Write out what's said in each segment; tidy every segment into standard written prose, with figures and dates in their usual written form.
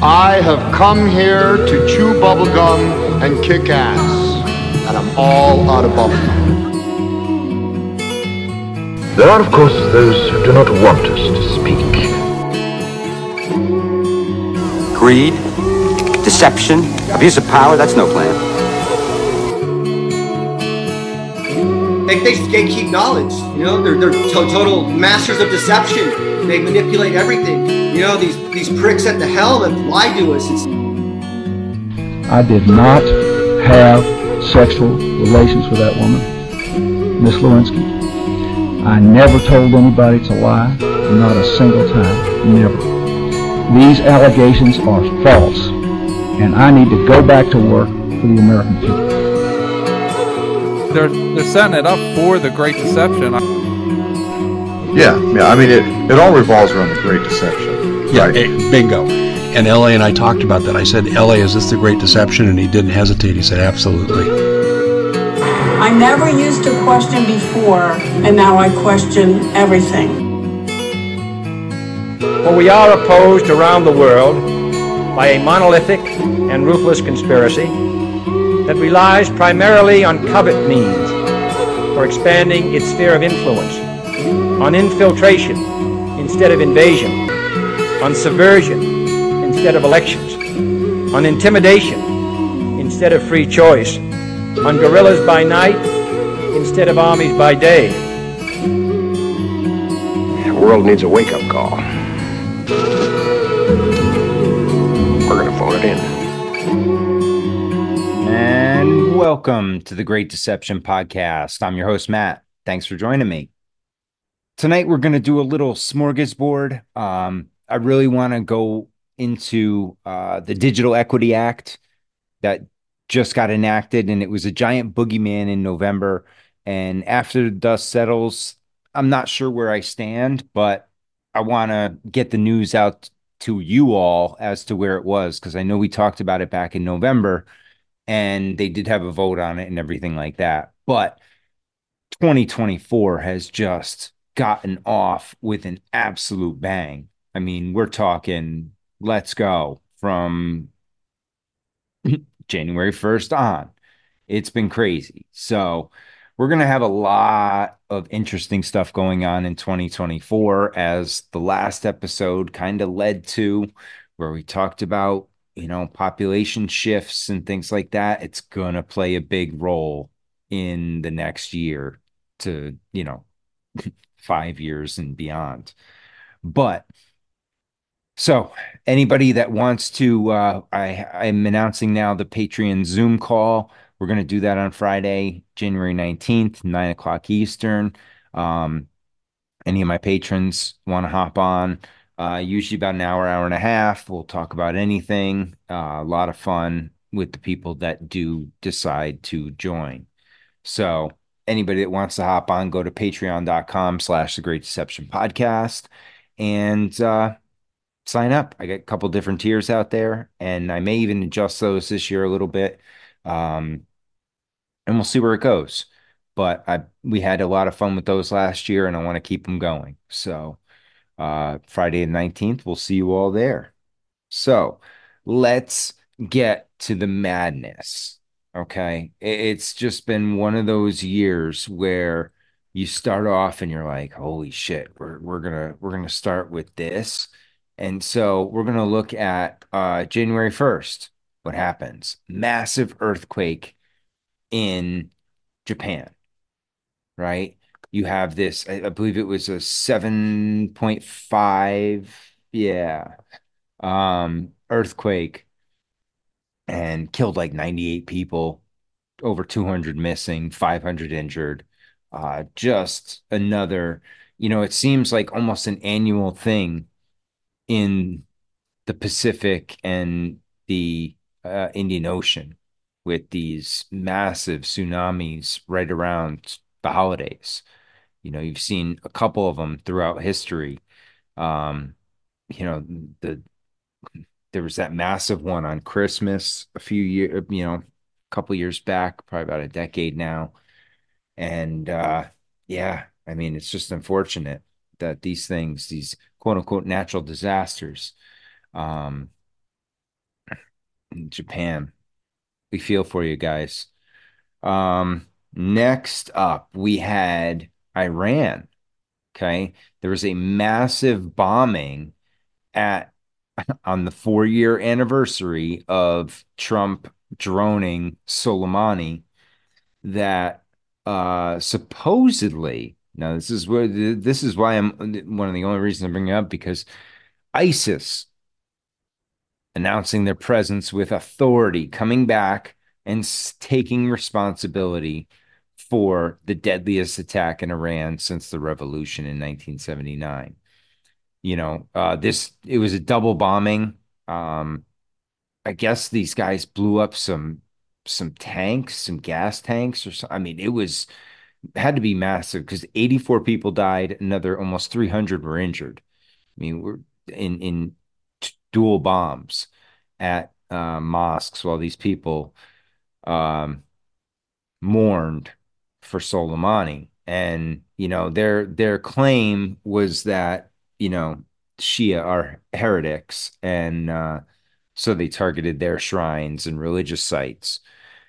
I have come here to chew bubblegum and kick ass, and I'm all out of bubblegum. There are, of course, those who do not want us to speak. Greed, deception, abuse of power, that's no plan. They gatekeep knowledge, you know, they're total masters of deception. They manipulate everything. You know, these pricks at the helm that lie to us. I did not have sexual relations with that woman, Miss Lewinsky. I never told anybody to lie, not a single time, never. These allegations are false, and I need to go back to work for the American people. They're setting it up for the Great Deception. Yeah, I mean, it all revolves around the Great Deception. Yeah, right? Bingo. And L.A. and I talked about that. I said, L.A., is this the Great Deception? And he didn't hesitate. He said, absolutely. I never used to question before, and now I question everything. Well, we are opposed around the world by a monolithic and ruthless conspiracy that relies primarily on covert means for expanding its sphere of influence, on infiltration instead of invasion, on subversion instead of elections, on intimidation instead of free choice, on guerrillas by night instead of armies by day. The world needs a wake-up call. We're going to phone it in. And welcome to the Great Deception Podcast. I'm your host, Matt. Thanks for joining me. Tonight, we're going to do a little smorgasbord. I really want to go into the Digital Equity Act that just got enacted, and it was a giant boogeyman in November. And after the dust settles, I'm not sure where I stand, but I want to get the news out to you all as to where it was, because I know we talked about it back in November, and they did have a vote on it and everything like that. But 2024 has just gotten off with an absolute bang. I mean, we're talking, let's go from January 1st on. It's been crazy. So we're going to have a lot of interesting stuff going on in 2024, as the last episode kind of led to, where we talked about, you know, population shifts and things like that. It's going to play a big role in the next year to, you know, 5 years and beyond. But so anybody that wants to, I'm announcing now the Patreon Zoom call. We're going to do that on Friday, January 19th, 9 o'clock Eastern. Any of my patrons want to hop on, usually about an hour, hour and a half. We'll talk about anything. A lot of fun with the people that do decide to join. So anybody that wants to hop on, go to patreon.com/The Great Deception Podcast and sign up. I got a couple different tiers out there, and I may even adjust those this year a little bit. And we'll see where it goes. But we had a lot of fun with those last year, and I want to keep them going. So Friday the 19th, we'll see you all there. So let's get to the madness. Okay, it's just been one of those years where you start off and you're like, holy shit, we're gonna start with this. And so we're gonna look at January 1st, what happens. Massive earthquake in Japan, right? You have this, I believe it was a 7.5 earthquake, and killed like 98 people, over 200 missing, 500 injured. Just another, you know, it seems like almost an annual thing in the Pacific and the Indian Ocean, with these massive tsunamis right around the holidays. You know, you've seen a couple of them throughout history. You know, there was that massive one on Christmas a couple years back, probably about a decade now. And I mean, it's just unfortunate that these quote unquote natural disasters, Japan. We feel for you guys. Next up, we had Iran. Okay. There was a massive bombing on the 4-year anniversary of Trump droning Soleimani that supposedly, now this is why I'm one of the only reasons I'm bringing it up, because ISIS announcing their presence with authority, coming back and taking responsibility for the deadliest attack in Iran since the revolution in 1979. You know, it was a double bombing. I guess these guys blew up some tanks, some gas tanks or something. I mean, it was, had to be massive, because 84 people died. Another almost 300 were injured. I mean, we're in dual bombs at mosques while these people mourned for Soleimani. And, you know, their claim was that, you know, Shia are heretics, and so they targeted their shrines and religious sites.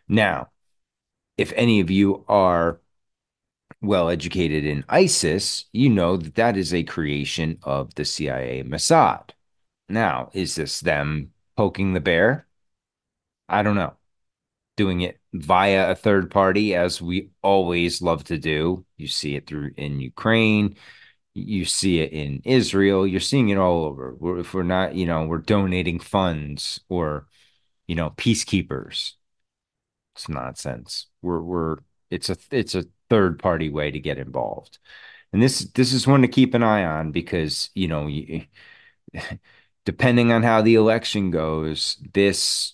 Now, if any of you are well educated in ISIS, you know that that is a creation of the CIA Mossad. Now, is this them poking the bear? I don't know. Doing it via a third party, as we always love to do. You see it through in Ukraine. You see it in Israel. You're seeing it all over. If we're not, you know, we're donating funds or, you know, peacekeepers. It's nonsense. It's a third party way to get involved. And this is one to keep an eye on, because, you know, depending on how the election goes, this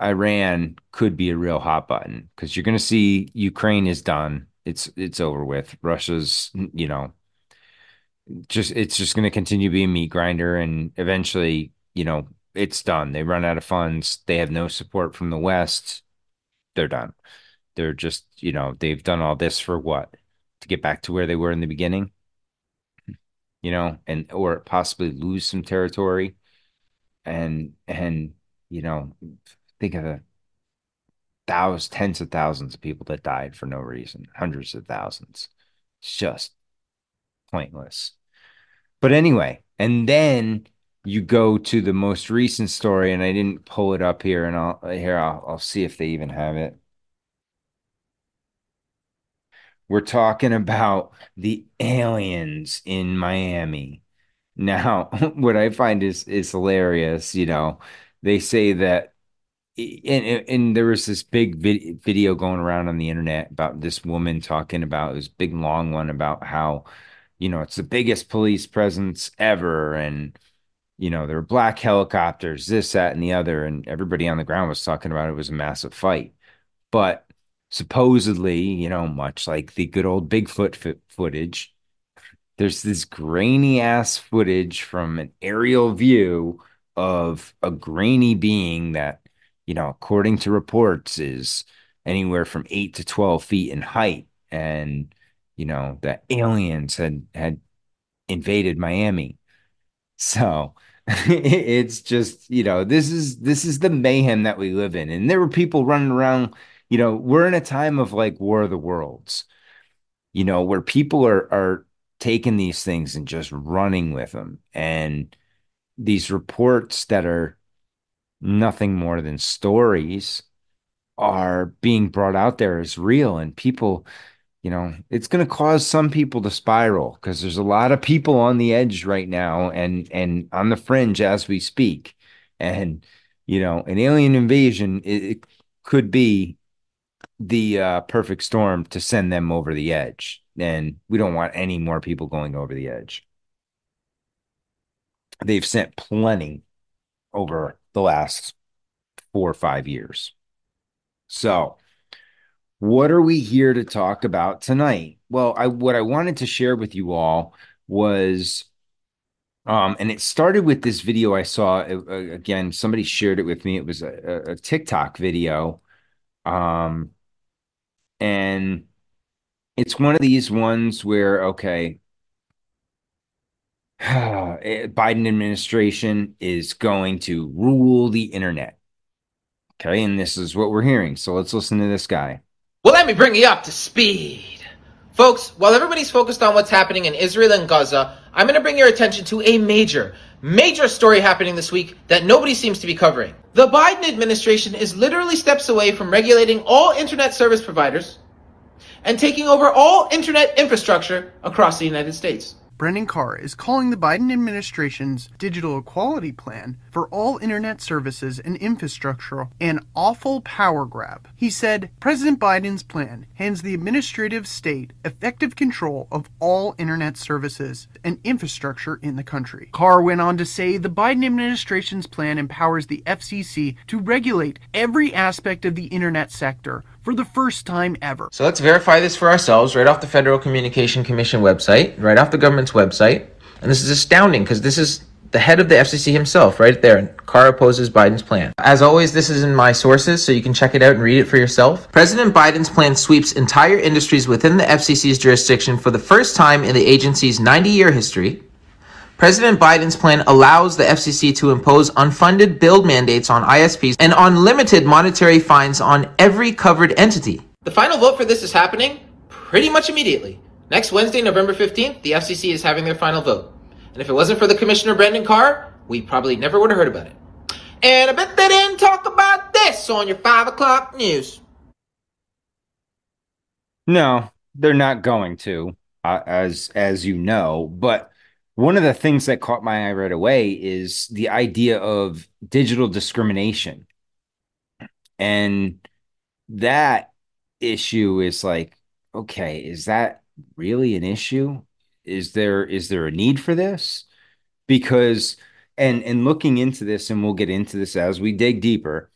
Iran could be a real hot button, because you're going to see Ukraine is done. It's over with. Russia's, you know, it's just going to continue being a meat grinder, and eventually, you know, it's done. They run out of funds. They have no support from the West. They're done. They're just, you know, they've done all this for what? To get back to where they were in the beginning, you know, and or possibly lose some territory. And you know, think of the tens of thousands of people that died for no reason, hundreds of thousands. It's just pointless. But anyway, and then you go to the most recent story, and I didn't pull it up here, and I'll see if they even have it. We're talking about the aliens in Miami. Now, what I find is hilarious, you know, they say that, and there was this big video going around on the internet about this woman talking about this big long one about how, you know, it's the biggest police presence ever. And, you know, there were black helicopters, this, that, and the other. And everybody on the ground was talking about it was a massive fight. But supposedly, you know, much like the good old Bigfoot footage, there's this grainy ass footage from an aerial view of a grainy being that, you know, according to reports, is anywhere from 8 to 12 feet in height. And, you know, that aliens had invaded Miami. So it's just, you know, this is the mayhem that we live in. And there were people running around, you know, we're in a time of like War of the Worlds, you know, where people are taking these things and just running with them. And these reports that are nothing more than stories are being brought out there as real, and people, you know, it's going to cause some people to spiral, because there's a lot of people on the edge right now and on the fringe as we speak. And, you know, an alien invasion, it could be the perfect storm to send them over the edge. And we don't want any more people going over the edge. They've sent plenty over the last 4 or 5 years. So what are we here to talk about tonight? Well, what I wanted to share with you all was, and it started with this video I saw. Again, somebody shared it with me. It was a TikTok video. And it's one of these ones where, okay, Biden administration is going to rule the internet. Okay, and this is what we're hearing. So let's listen to this guy. Well, let me bring you up to speed. Folks, while everybody's focused on what's happening in Israel and Gaza, I'm going to bring your attention to a major story happening this week that nobody seems to be covering. The Biden administration is literally steps away from regulating all internet service providers and taking over all internet infrastructure across the United States. Brendan Carr is calling the Biden administration's Digital Equity Plan for all internet services and infrastructure an awful power grab. He said, President Biden's plan hands the administrative state effective control of all internet services and infrastructure in the country. Carr went on to say the Biden administration's plan empowers the FCC to regulate every aspect of the internet sector for the first time ever. So let's verify this for ourselves right off the Federal Communication Commission website, right off the government's website. And this is astounding because this is the head of the FCC himself right there. And Carr opposes Biden's plan. As always, this is in my sources, so you can check it out and read it for yourself. President Biden's plan sweeps entire industries within the FCC's jurisdiction for the first time in the agency's 90-year history. President Biden's plan allows the FCC to impose unfunded build mandates on ISPs and unlimited monetary fines on every covered entity. The final vote for this is happening pretty much immediately. Next Wednesday, November 15th, the FCC is having their final vote. And if it wasn't for the Commissioner Brendan Carr, we probably never would have heard about it. And I bet they didn't talk about this on your 5 o'clock news. No, they're not going to, as you know, but one of the things that caught my eye right away is the idea of digital discrimination. And that issue is like, okay, is that really an issue? Is there a need for this? Because, and looking into this, and we'll get into this as we dig deeper,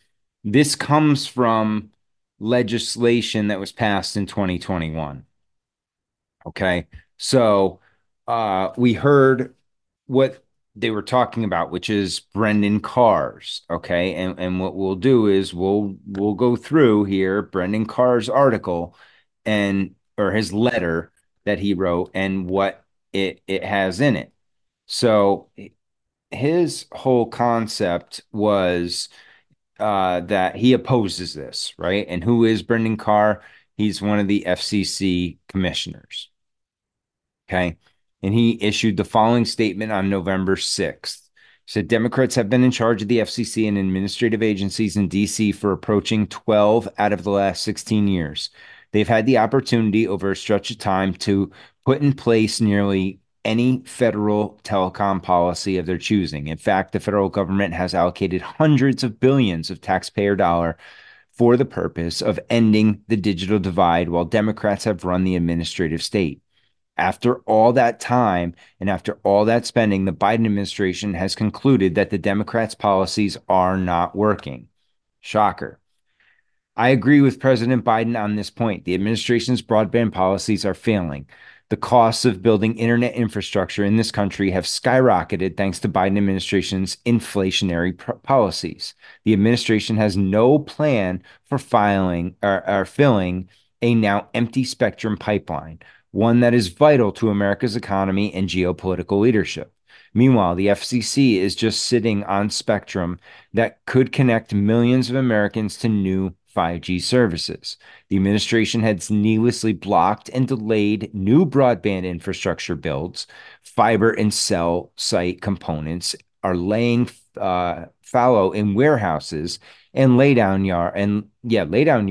this comes from legislation that was passed in 2021. Okay, so we heard what they were talking about, which is Brendan Carr's. Okay, and what we'll do is we'll go through here Brendan Carr's article and or his letter that he wrote and what it has in it. So his whole concept was that he opposes this, right? And who is Brendan Carr? He's one of the FCC commissioners. Okay. And he issued the following statement on November 6th. He said, Democrats have been in charge of the FCC and administrative agencies in D.C. for approaching 12 out of the last 16 years. They've had the opportunity over a stretch of time to put in place nearly any federal telecom policy of their choosing. In fact, the federal government has allocated hundreds of billions of taxpayer dollars for the purpose of ending the digital divide, while Democrats have run the administrative state. After all that time and after all that spending, the Biden administration has concluded that the Democrats' policies are not working. Shocker. I agree with President Biden on this point. The administration's broadband policies are failing. The costs of building internet infrastructure in this country have skyrocketed thanks to Biden administration's inflationary policies. The administration has no plan for filling a now empty spectrum pipeline, one that is vital to America's economy and geopolitical leadership. Meanwhile, the FCC is just sitting on spectrum that could connect millions of Americans to new 5G services. The administration has needlessly blocked and delayed new broadband infrastructure builds. Fiber and cell site components are laying fallow in warehouses and laydown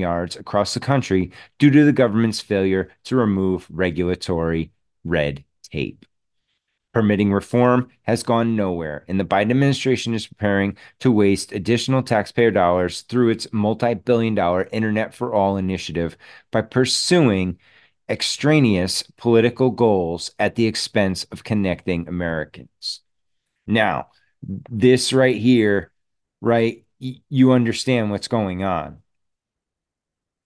yards across the country due to the government's failure to remove regulatory red tape. Permitting reform has gone nowhere, and the Biden administration is preparing to waste additional taxpayer dollars through its multi-billion-dollar Internet for All initiative by pursuing extraneous political goals at the expense of connecting Americans. Now, this right here, right, you understand what's going on.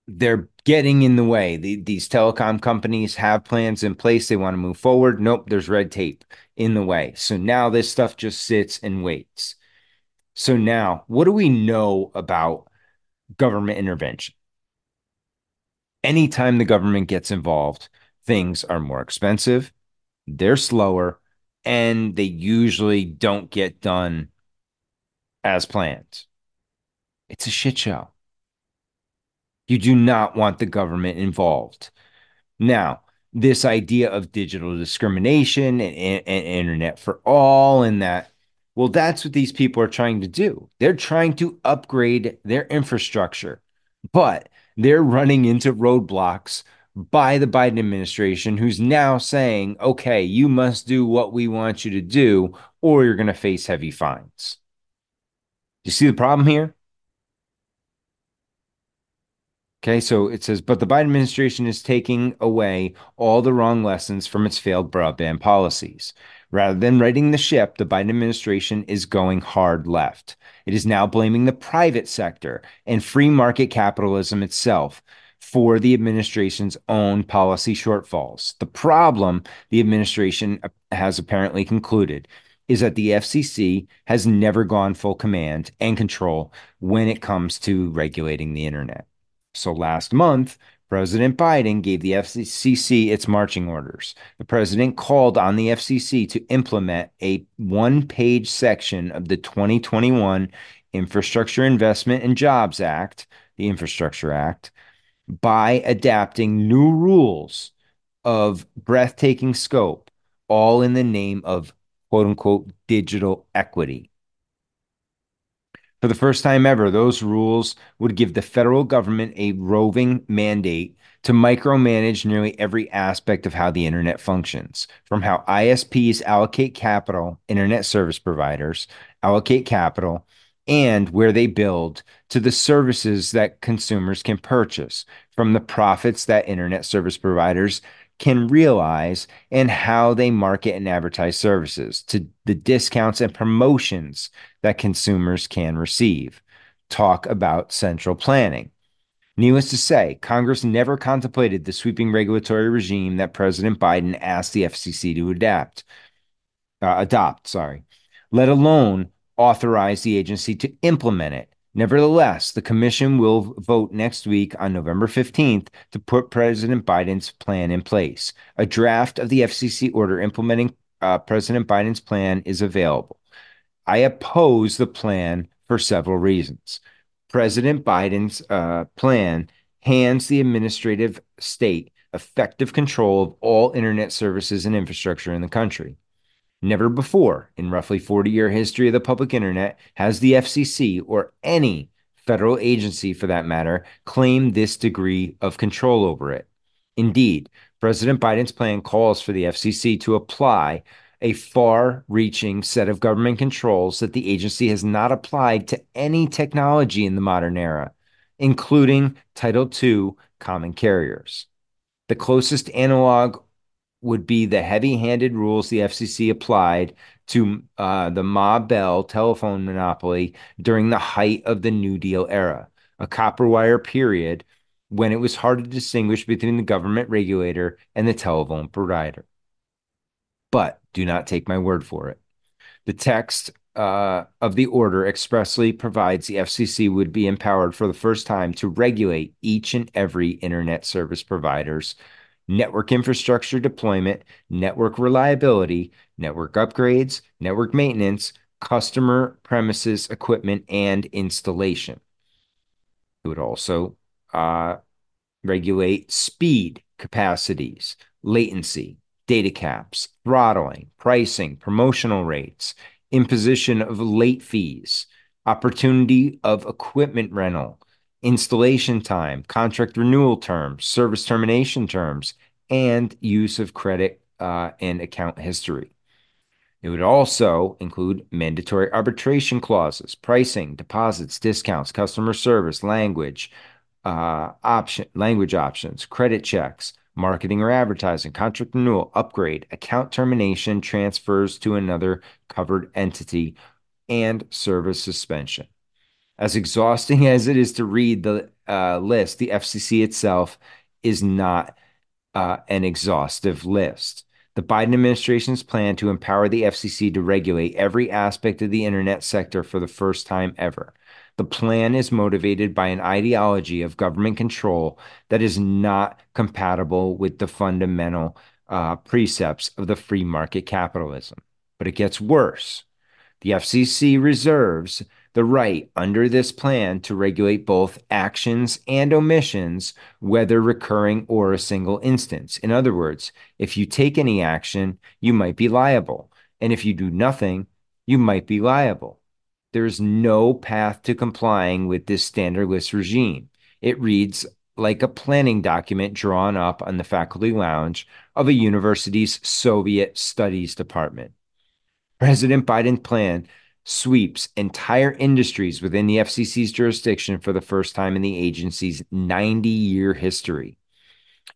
They're getting in the way. These telecom companies have plans in place. They want to move forward. Nope, there's red tape in the way. So now this stuff just sits and waits. So now, what do we know about government intervention? Anytime the government gets involved, things are more expensive, they're slower, and they usually don't get done as planned. It's a shit show. You do not want the government involved. Now, this idea of digital discrimination and internet for all and that, well, that's what these people are trying to do. They're trying to upgrade their infrastructure, but they're running into roadblocks by the Biden administration, who's now saying, okay, you must do what we want you to do, or you're going to face heavy fines. You see the problem here? Okay, so it says, but the Biden administration is taking away all the wrong lessons from its failed broadband policies. Rather than righting the ship, the Biden administration is going hard left. It is now blaming the private sector and free market capitalism itself for the administration's own policy shortfalls. The problem, the administration has apparently concluded, is that the FCC has never gone full command and control when it comes to regulating the internet. So last month, President Biden gave the FCC its marching orders. The president called on the FCC to implement a one-page section of the 2021 Infrastructure Investment and Jobs Act, the Infrastructure Act, by adapting new rules of breathtaking scope, all in the name of quote-unquote digital equity. For the first time ever, those rules would give the federal government a roving mandate to micromanage nearly every aspect of how the internet functions, from how ISPs allocate capital, internet service providers allocate capital, and where they build, to the services that consumers can purchase, from the profits that internet service providers can realize and how they market and advertise services, to the discounts and promotions that consumers can receive. Talk about central planning. Needless to say, Congress never contemplated the sweeping regulatory regime that President Biden asked the FCC to adopt, let alone authorize the agency to implement it. Nevertheless, the commission will vote next week on November 15th to put President Biden's plan in place. A draft of the FCC order implementing President Biden's plan is available. I oppose the plan for several reasons. President Biden's plan hands the administrative state effective control of all internet services and infrastructure in the country. Never before, in roughly 40-year history of the public internet, has the FCC, or any federal agency for that matter, claimed this degree of control over it. Indeed, President Biden's plan calls for the FCC to apply a far-reaching set of government controls that the agency has not applied to any technology in the modern era, including Title II common carriers. The closest analog would be the heavy-handed rules the FCC applied to the Ma Bell telephone monopoly during the height of the New Deal era, a copper wire period when it was hard to distinguish between the government regulator and the telephone provider. But do not take my word for it. The text of the order expressly provides the FCC would be empowered for the first time to regulate each and every internet service provider's network infrastructure deployment, network reliability, network upgrades, network maintenance, customer premises equipment, and installation. It would also regulate speed, capacities, latency, data caps, throttling, pricing, promotional rates, imposition of late fees, opportunity of equipment rental, installation time, contract renewal terms, service termination terms, and use of credit and account history. It would also include mandatory arbitration clauses, pricing, deposits, discounts, customer service, language options, credit checks, marketing or advertising, contract renewal, upgrade, account termination, transfers to another covered entity, and service suspension. As exhausting as it is to read the list, the FCC itself is not an exhaustive list. The Biden administration's plan to empower the FCC to regulate every aspect of the internet sector for the first time ever. The plan is motivated by an ideology of government control that is not compatible with the fundamental precepts of the free market capitalism. But it gets worse. The FCC reserves the right under this plan to regulate both actions and omissions, whether recurring or a single instance. In other words, if you take any action, you might be liable. And if you do nothing, you might be liable. There is no path to complying with this standardless regime. It reads like a planning document drawn up on the faculty lounge of a university's Soviet studies department. President Biden's plan sweeps entire industries within the FCC's jurisdiction for the first time in the agency's 90-year history.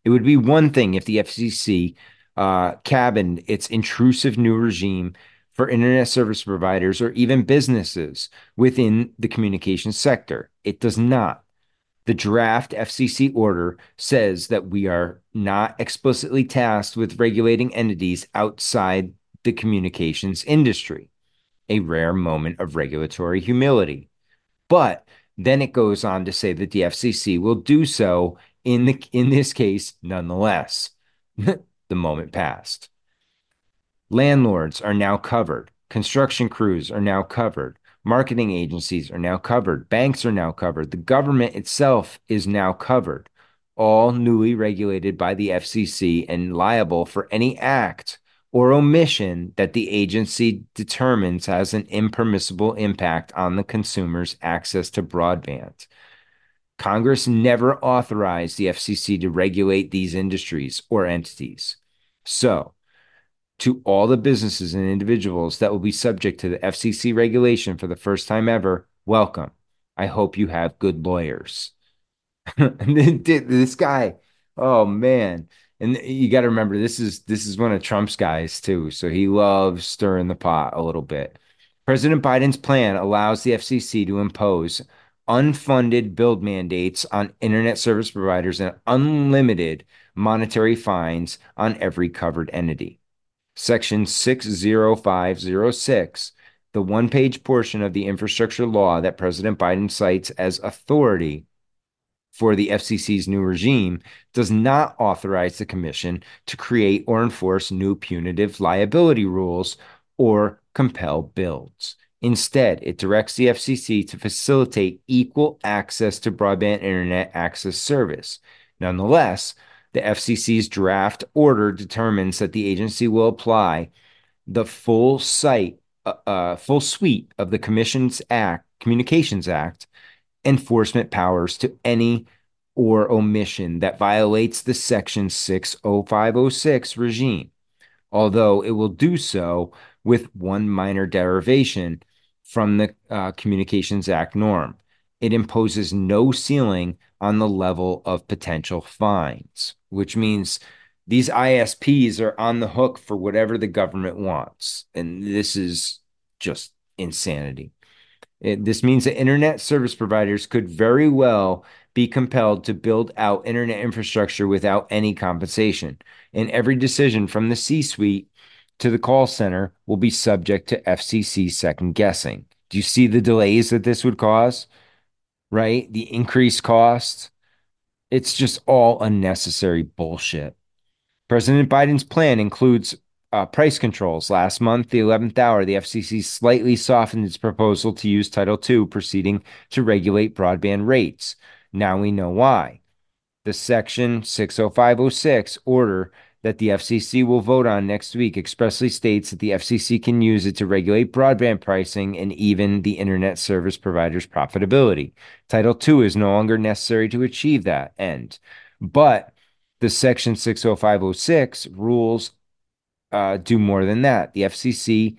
It would be one thing if the FCC cabined its intrusive new regime for internet service providers or even businesses within the communications sector. It does not. The draft FCC order says that we are not explicitly tasked with regulating entities outside the communications industry. A rare moment of regulatory humility. But then it goes on to say that the FCC will do so in this case nonetheless. The moment passed. Landlords are now covered. Construction crews are now covered. Marketing agencies are now covered. Banks are now covered. The government itself is now covered. All newly regulated by the FCC and liable for any act or omission that the agency determines has an impermissible impact on the consumer's access to broadband. Congress never authorized the FCC to regulate these industries or entities. So, to all the businesses and individuals that will be subject to the FCC regulation for the first time ever, welcome. I hope you have good lawyers. This guy, oh man. And you got to remember, this is one of Trump's guys too. So he loves stirring the pot a little bit. President Biden's plan allows the FCC to impose unfunded build mandates on internet service providers and unlimited monetary fines on every covered entity. Section 60506, the one-page portion of the infrastructure law that President Biden cites as authority for the FCC's new regime, does not authorize the commission to create or enforce new punitive liability rules or compel builds. Instead, it directs the FCC to facilitate equal access to broadband internet access service. Nonetheless, the FCC's draft order determines that the agency will apply the full suite of the Communications Act enforcement powers to any or omission that violates the Section 60506 regime, although it will do so with one minor derivation from the Communications Act norm. It imposes no ceiling on the level of potential fines, which means these ISPs are on the hook for whatever the government wants. And this is just insanity. This means that internet service providers could very well be compelled to build out internet infrastructure without any compensation. And every decision from the C-suite to the call center will be subject to FCC second guessing. Do you see the delays that this would cause? Right? The increased costs. It's just all unnecessary bullshit. President Biden's plan includes price controls. Last month, the 11th hour, the FCC slightly softened its proposal to use Title II proceeding to regulate broadband rates. Now we know why. The Section 60506 order that the FCC will vote on next week expressly states that the FCC can use it to regulate broadband pricing and even the internet service provider's profitability. Title II is no longer necessary to achieve that end. But the Section 60506 rules do more than that. The FCC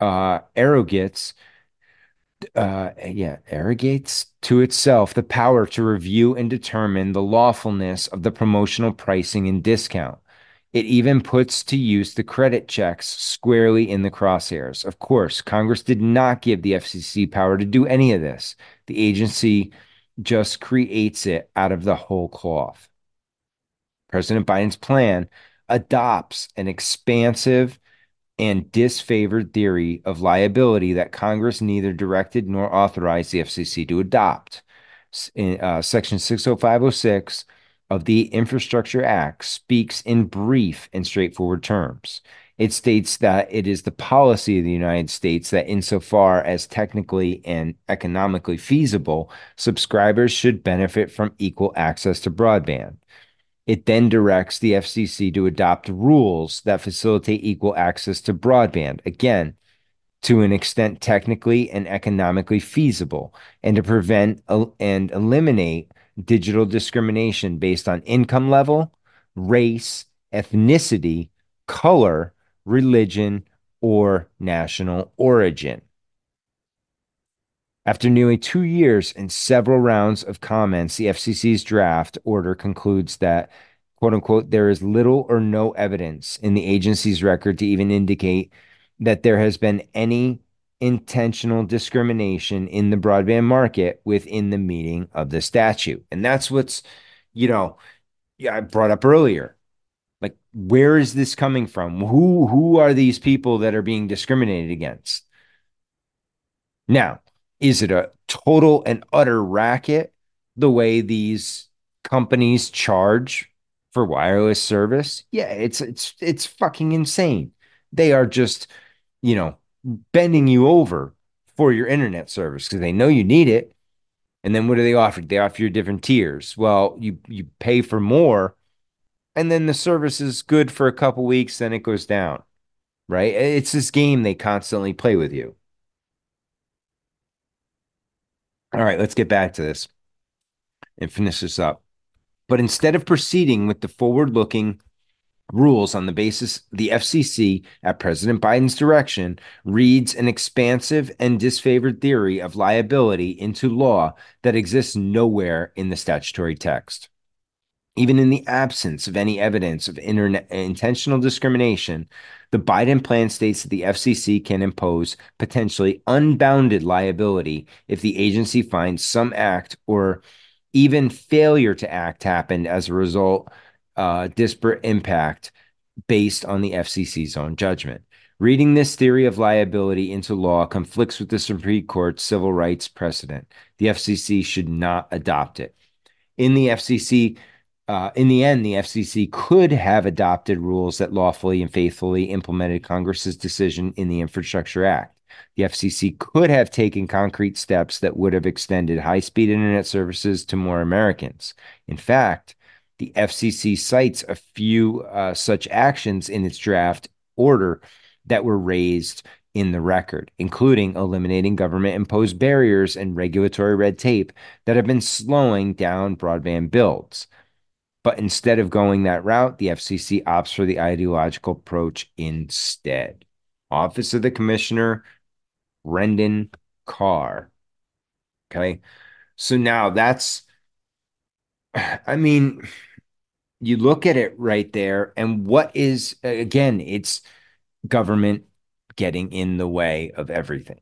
arrogates to itself the power to review and determine the lawfulness of the promotional pricing and discount. It even puts to use the credit checks squarely in the crosshairs. Of course, Congress did not give the FCC power to do any of this. The agency just creates it out of the whole cloth. President Biden's plan adopts an expansive and disfavored theory of liability that Congress neither directed nor authorized the FCC to adopt. Section 60506 of the Infrastructure Act speaks in brief and straightforward terms. It states that it is the policy of the United States that insofar as technically and economically feasible, subscribers should benefit from equal access to broadband. It then directs the FCC to adopt rules that facilitate equal access to broadband, again, to an extent technically and economically feasible, and to prevent and eliminate digital discrimination based on income level, race, ethnicity, color, religion, or national origin. After nearly 2 years and several rounds of comments, the FCC's draft order concludes that, quote unquote, there is little or no evidence in the agency's record to even indicate that there has been any intentional discrimination in the broadband market within the meaning of the statute. And that's what's, I brought up earlier. Like, where is this coming from? Who are these people that are being discriminated against? Now, is it a total and utter racket the way these companies charge for wireless service? Yeah, it's fucking insane. They are just, bending you over for your internet service because they know you need it. And then what do they offer? They offer you different tiers. Well, you pay for more, and then the service is good for a couple weeks, then it goes down, right? It's this game they constantly play with you. All right, let's get back to this and finish this up. But instead of proceeding with the forward-looking rules on the basis, the FCC, at President Biden's direction, reads an expansive and disfavored theory of liability into law that exists nowhere in the statutory text. Even in the absence of any evidence of intentional discrimination, the Biden plan states that the FCC can impose potentially unbounded liability if the agency finds some act or even failure to act happened as a result, disparate impact based on the FCC's own judgment. Reading this theory of liability into law conflicts with the Supreme Court's civil rights precedent. The FCC should not adopt it. In the end, the FCC could have adopted rules that lawfully and faithfully implemented Congress's decision in the Infrastructure Act. The FCC could have taken concrete steps that would have extended high-speed internet services to more Americans. In fact, the FCC cites a few such actions in its draft order that were raised in the record, including eliminating government-imposed barriers and regulatory red tape that have been slowing down broadband builds. But instead of going that route, the FCC opts for the ideological approach instead. Office of the Commissioner, Brendan Carr. Okay. So now that's, you look at it right there, and what is, again, it's government getting in the way of everything,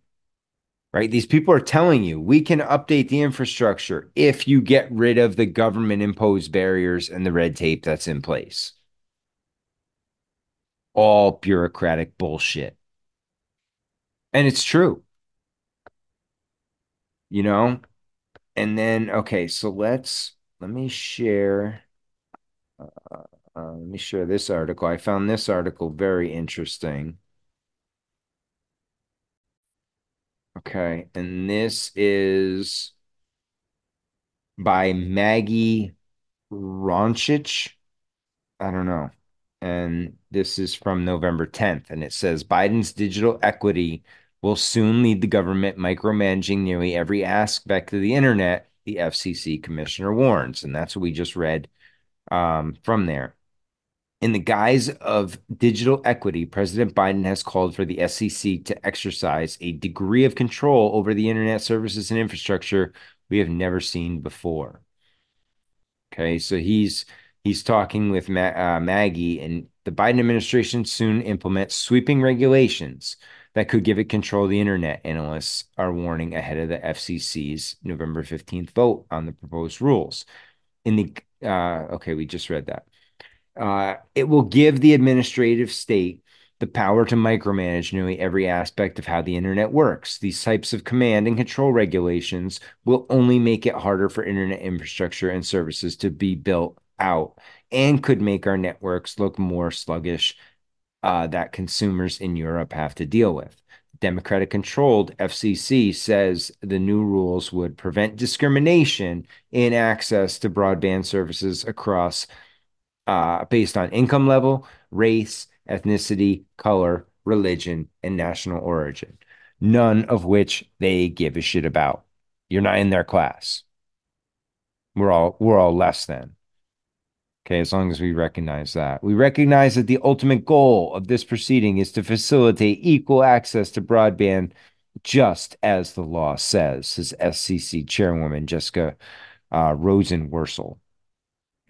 right? These people are telling you, we can update the infrastructure if you get rid of the government-imposed barriers and the red tape that's in place. All bureaucratic bullshit. And it's true. And then, okay, so let me share this article. I found this article very interesting. Okay, and this is by Maggie Ronchich. I don't know. And this is from November 10th, and it says, Biden's digital equity will soon lead the government micromanaging nearly every aspect of the internet, the FCC commissioner warns. And that's what we just read from there. In the guise of digital equity, President Biden has called for the FCC to exercise a degree of control over the internet services and infrastructure we have never seen before. Okay, so he's talking with Maggie, and the Biden administration soon implements sweeping regulations that could give it control of the internet, analysts are warning ahead of the FCC's November 15th vote on the proposed rules. We just read that. It will give the administrative state the power to micromanage nearly every aspect of how the internet works. These types of command and control regulations will only make it harder for internet infrastructure and services to be built out and could make our networks look more sluggish that consumers in Europe have to deal with. Democratic-controlled FCC says the new rules would prevent discrimination in access to broadband services across based on income level, race, ethnicity, color, religion, and national origin, none of which they give a shit about. You're not in their class. We're all less than. Okay, as long as we recognize that. We recognize that the ultimate goal of this proceeding is to facilitate equal access to broadband, just as the law says, says FCC Chairwoman Jessica Rosenworcel.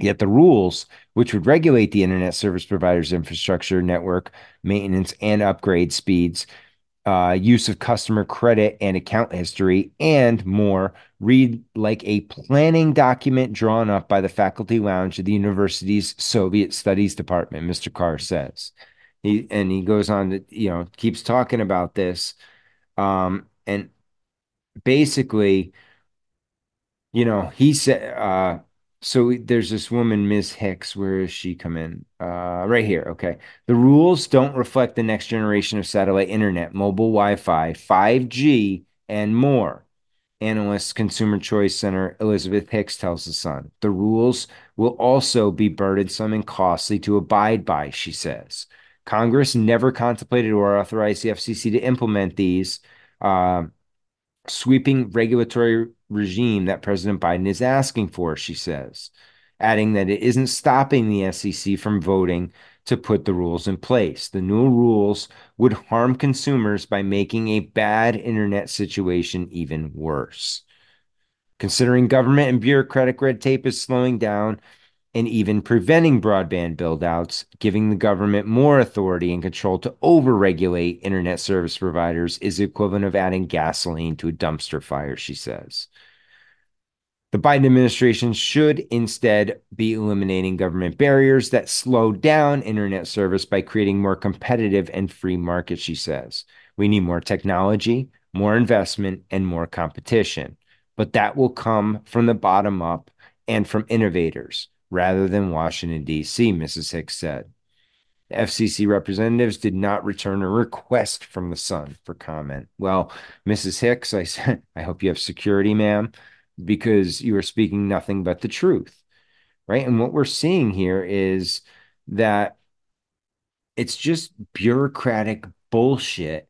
Yet the rules, which would regulate the internet service provider's infrastructure, network maintenance, and upgrade speeds, use of customer credit and account history, and more, read like a planning document drawn up by the faculty lounge of the university's Soviet Studies Department, Mr. Carr says. He goes on to, keeps talking about this. And basically, he said, so there's this woman, Ms. Hicks. Where is she come in? Right here. Okay. The rules don't reflect the next generation of satellite internet, mobile Wi-Fi, 5G, and more. Analyst, Consumer Choice Center, Elizabeth Hicks tells The Sun. The rules will also be burdensome and costly to abide by, she says. Congress never contemplated or authorized the FCC to implement these sweeping regulatory regime that President Biden is asking for, she says, adding that it isn't stopping the SEC from voting to put the rules in place. The new rules would harm consumers by making a bad internet situation even worse. Considering government and bureaucratic red tape is slowing down and even preventing broadband build-outs, giving the government more authority and control to over-regulate internet service providers is the equivalent of adding gasoline to a dumpster fire, she says. The Biden administration should instead be eliminating government barriers that slow down internet service by creating more competitive and free markets, she says. We need more technology, more investment, and more competition. But that will come from the bottom up and from innovators, rather than Washington, D.C., Mrs. Hicks said. The FCC representatives did not return a request from The Sun for comment. Well, Mrs. Hicks, I said, I hope you have security, ma'am, because you are speaking nothing but the truth, right? And what we're seeing here is that it's just bureaucratic bullshit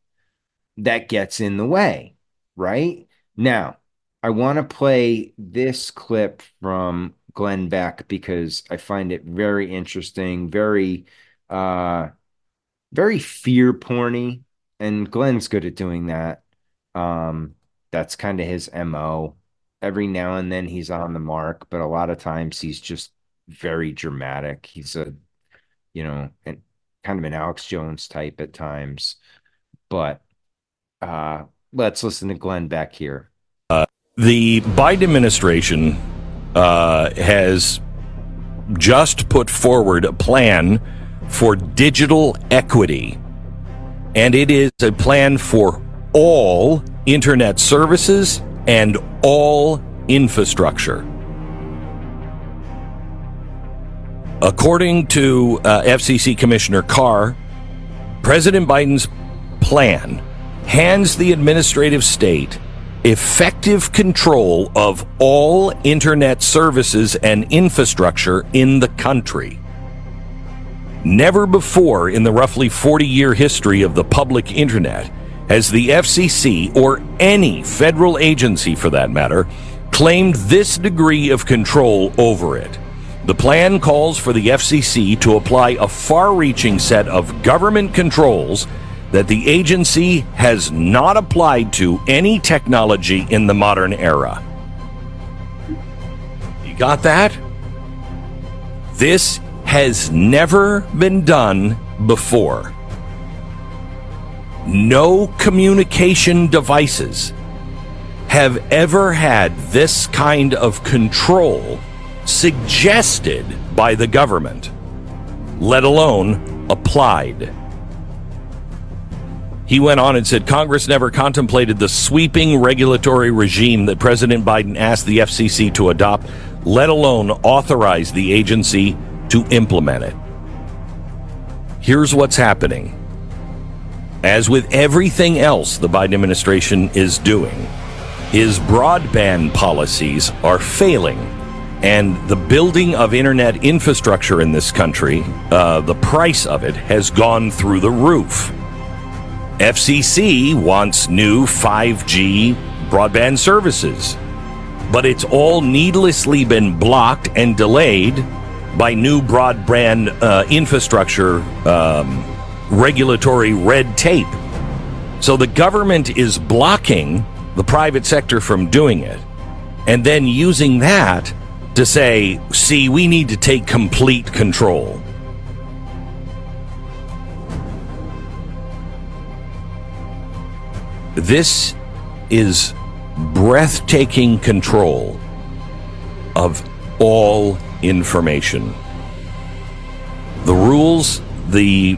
that gets in the way, right? Now, I want to play this clip from Glenn Beck because I find it very interesting, very fear porny, and Glenn's good at doing that. That's kind of his MO. Every now and then he's on the mark, but a lot of times he's just very dramatic. He's a, kind of an Alex Jones type at times, but let's listen to Glenn Beck here. The Biden administration has just put forward a plan for digital equity, and it is a plan for all internet services and all infrastructure. According to FCC Commissioner Carr, President Biden's plan hands the administrative state effective control of all internet services and infrastructure in the country. Never before in the roughly 40-year history of the public internet has the FCC, or any federal agency for that matter, claimed this degree of control over it. The plan calls for the FCC to apply a far-reaching set of government controls that the agency has not applied to any technology in the modern era. You got that? This has never been done before. No communication devices have ever had this kind of control suggested by the government, let alone applied. He went on and said, Congress never contemplated the sweeping regulatory regime that President Biden asked the FCC to adopt, let alone authorize the agency to implement it. Here's what's happening. As with everything else the Biden administration is doing, his broadband policies are failing. And the building of internet infrastructure in this country, the price of it has gone through the roof. FCC wants new 5G broadband services, but it's all needlessly been blocked and delayed by new broadband infrastructure regulatory red tape. So the government is blocking the private sector from doing it, and then using that to say, see, we need to take complete control. This is breathtaking control of all information. The rules, the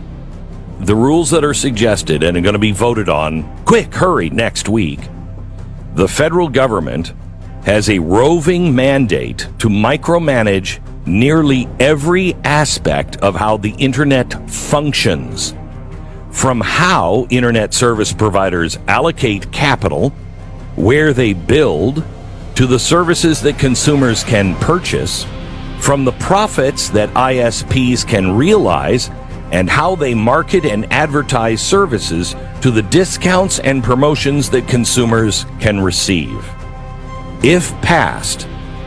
rules that are suggested and are going to be voted on, quick, hurry, next week. The federal government has a roving mandate to micromanage nearly every aspect of how the internet functions, from how internet service providers allocate capital, where they build, to the services that consumers can purchase, from the profits that ISPs can realize, and how they market and advertise services, to the discounts and promotions that consumers can receive. If passed,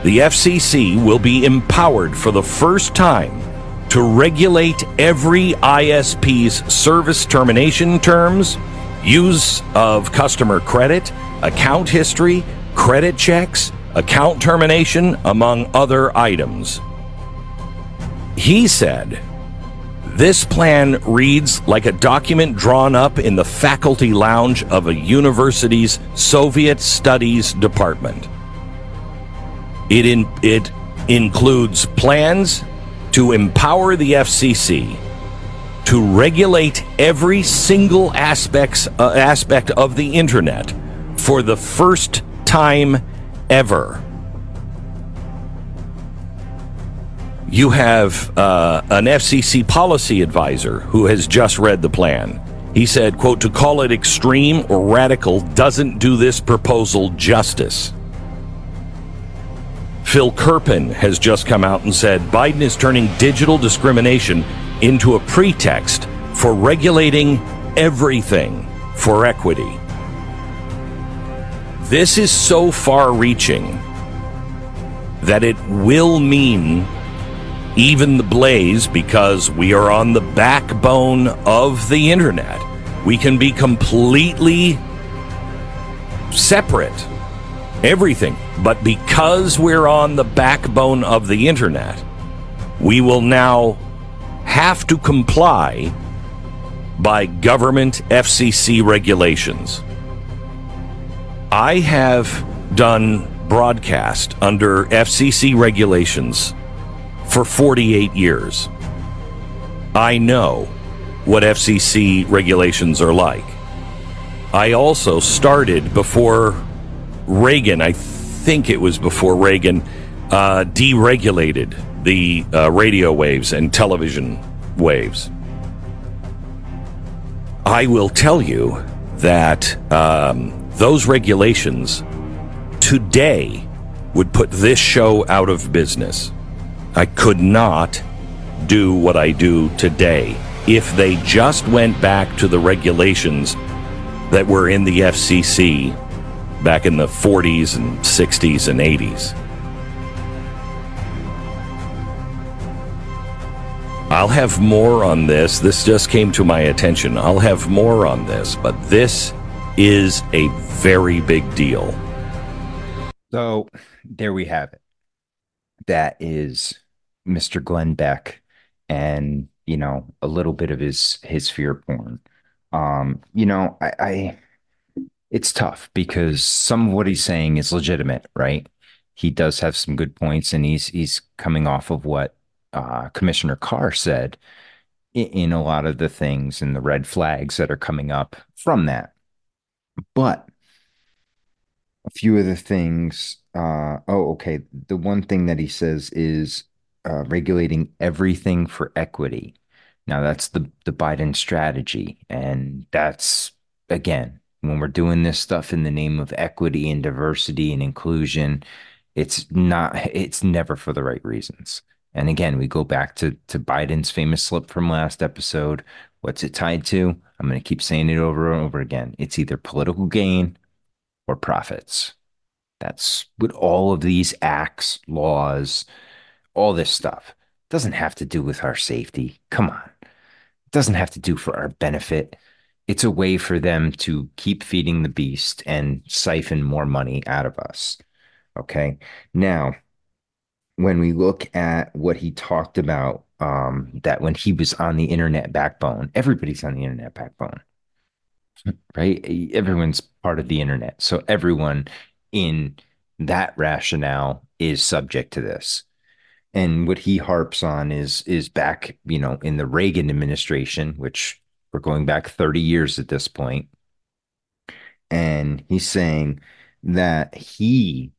the FCC will be empowered for the first time to regulate every ISP's service termination terms, use of customer credit, account history, credit checks, account termination, among other items. He said, "This plan reads like a document drawn up in the faculty lounge of a university's Soviet Studies department. It includes plans to empower the FCC to regulate every single aspect of the internet for the first time ever." You have an FCC policy advisor who has just read the plan. He said, quote, "To call it extreme or radical doesn't do this proposal justice." Phil Kerpen has just come out and said Biden is turning digital discrimination into a pretext for regulating everything for equity. This is so far-reaching that it will mean even the blaze, because we are on the backbone of the internet. We can be completely separate. Everything, but because we're on the backbone of the internet, we will now have to comply by government FCC regulations. I have done broadcast under FCC regulations for 48 years. I know what FCC regulations are like. I also started before Reagan, I think it was before Reagan, deregulated the radio waves and television waves. I will tell you that those regulations today would put this show out of business. I could not do what I do today if they just went back to the regulations that were in the FCC back in the 40s and 60s and 80s. I'll have more on this. This just came to my attention. I'll have more on this, but this is a very big deal. So there we have it. That is Mr. Glenn Beck and, you know, a little bit of his fear porn. You know, it's tough because some of what he's saying is legitimate, right? He does have some good points, and he's coming off of what Commissioner Carr said in a lot of the things and the red flags that are coming up from that. But a few of the things, the one thing that he says is regulating everything for equity. Now, that's the Biden strategy. And that's, again, when we're doing this stuff in the name of equity and diversity and inclusion, it's never for the right reasons. And again, we go back to Biden's famous slip from last episode. What's it tied to? I'm going to keep saying it over and over again. It's either political gain or profits. That's what all of these acts, laws, all this stuff doesn't have to do with our safety. Come on. It doesn't have to do for our benefit. It's a way for them to keep feeding the beast and siphon more money out of us. Okay. Now, when we look at what he talked about, that when he was on the internet backbone, everybody's on the internet backbone, right? Everyone's part of the internet. So everyone in that rationale is subject to this. And what he harps on is back, in the Reagan administration, which we're going back 30 years at this point. And he's saying that he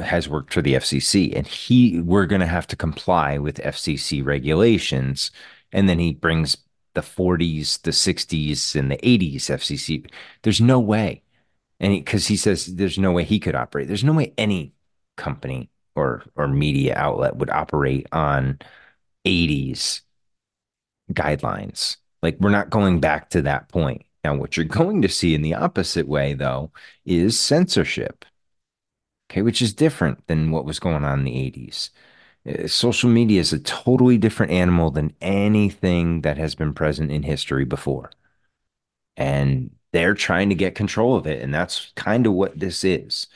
has worked for the FCC, and we're going to have to comply with FCC regulations. And then he brings the 40s, the 60s, and the 80s FCC. There's no way. And because he says there's no way he could operate. There's no way any company or media outlet would operate on 80s guidelines. Like, we're not going back to that point. Now, what you're going to see in the opposite way, though, is censorship. Okay, which is different than what was going on in the 80s. Social media is a totally different animal than anything that has been present in history before. And they're trying to get control of it. And that's kind of what this is.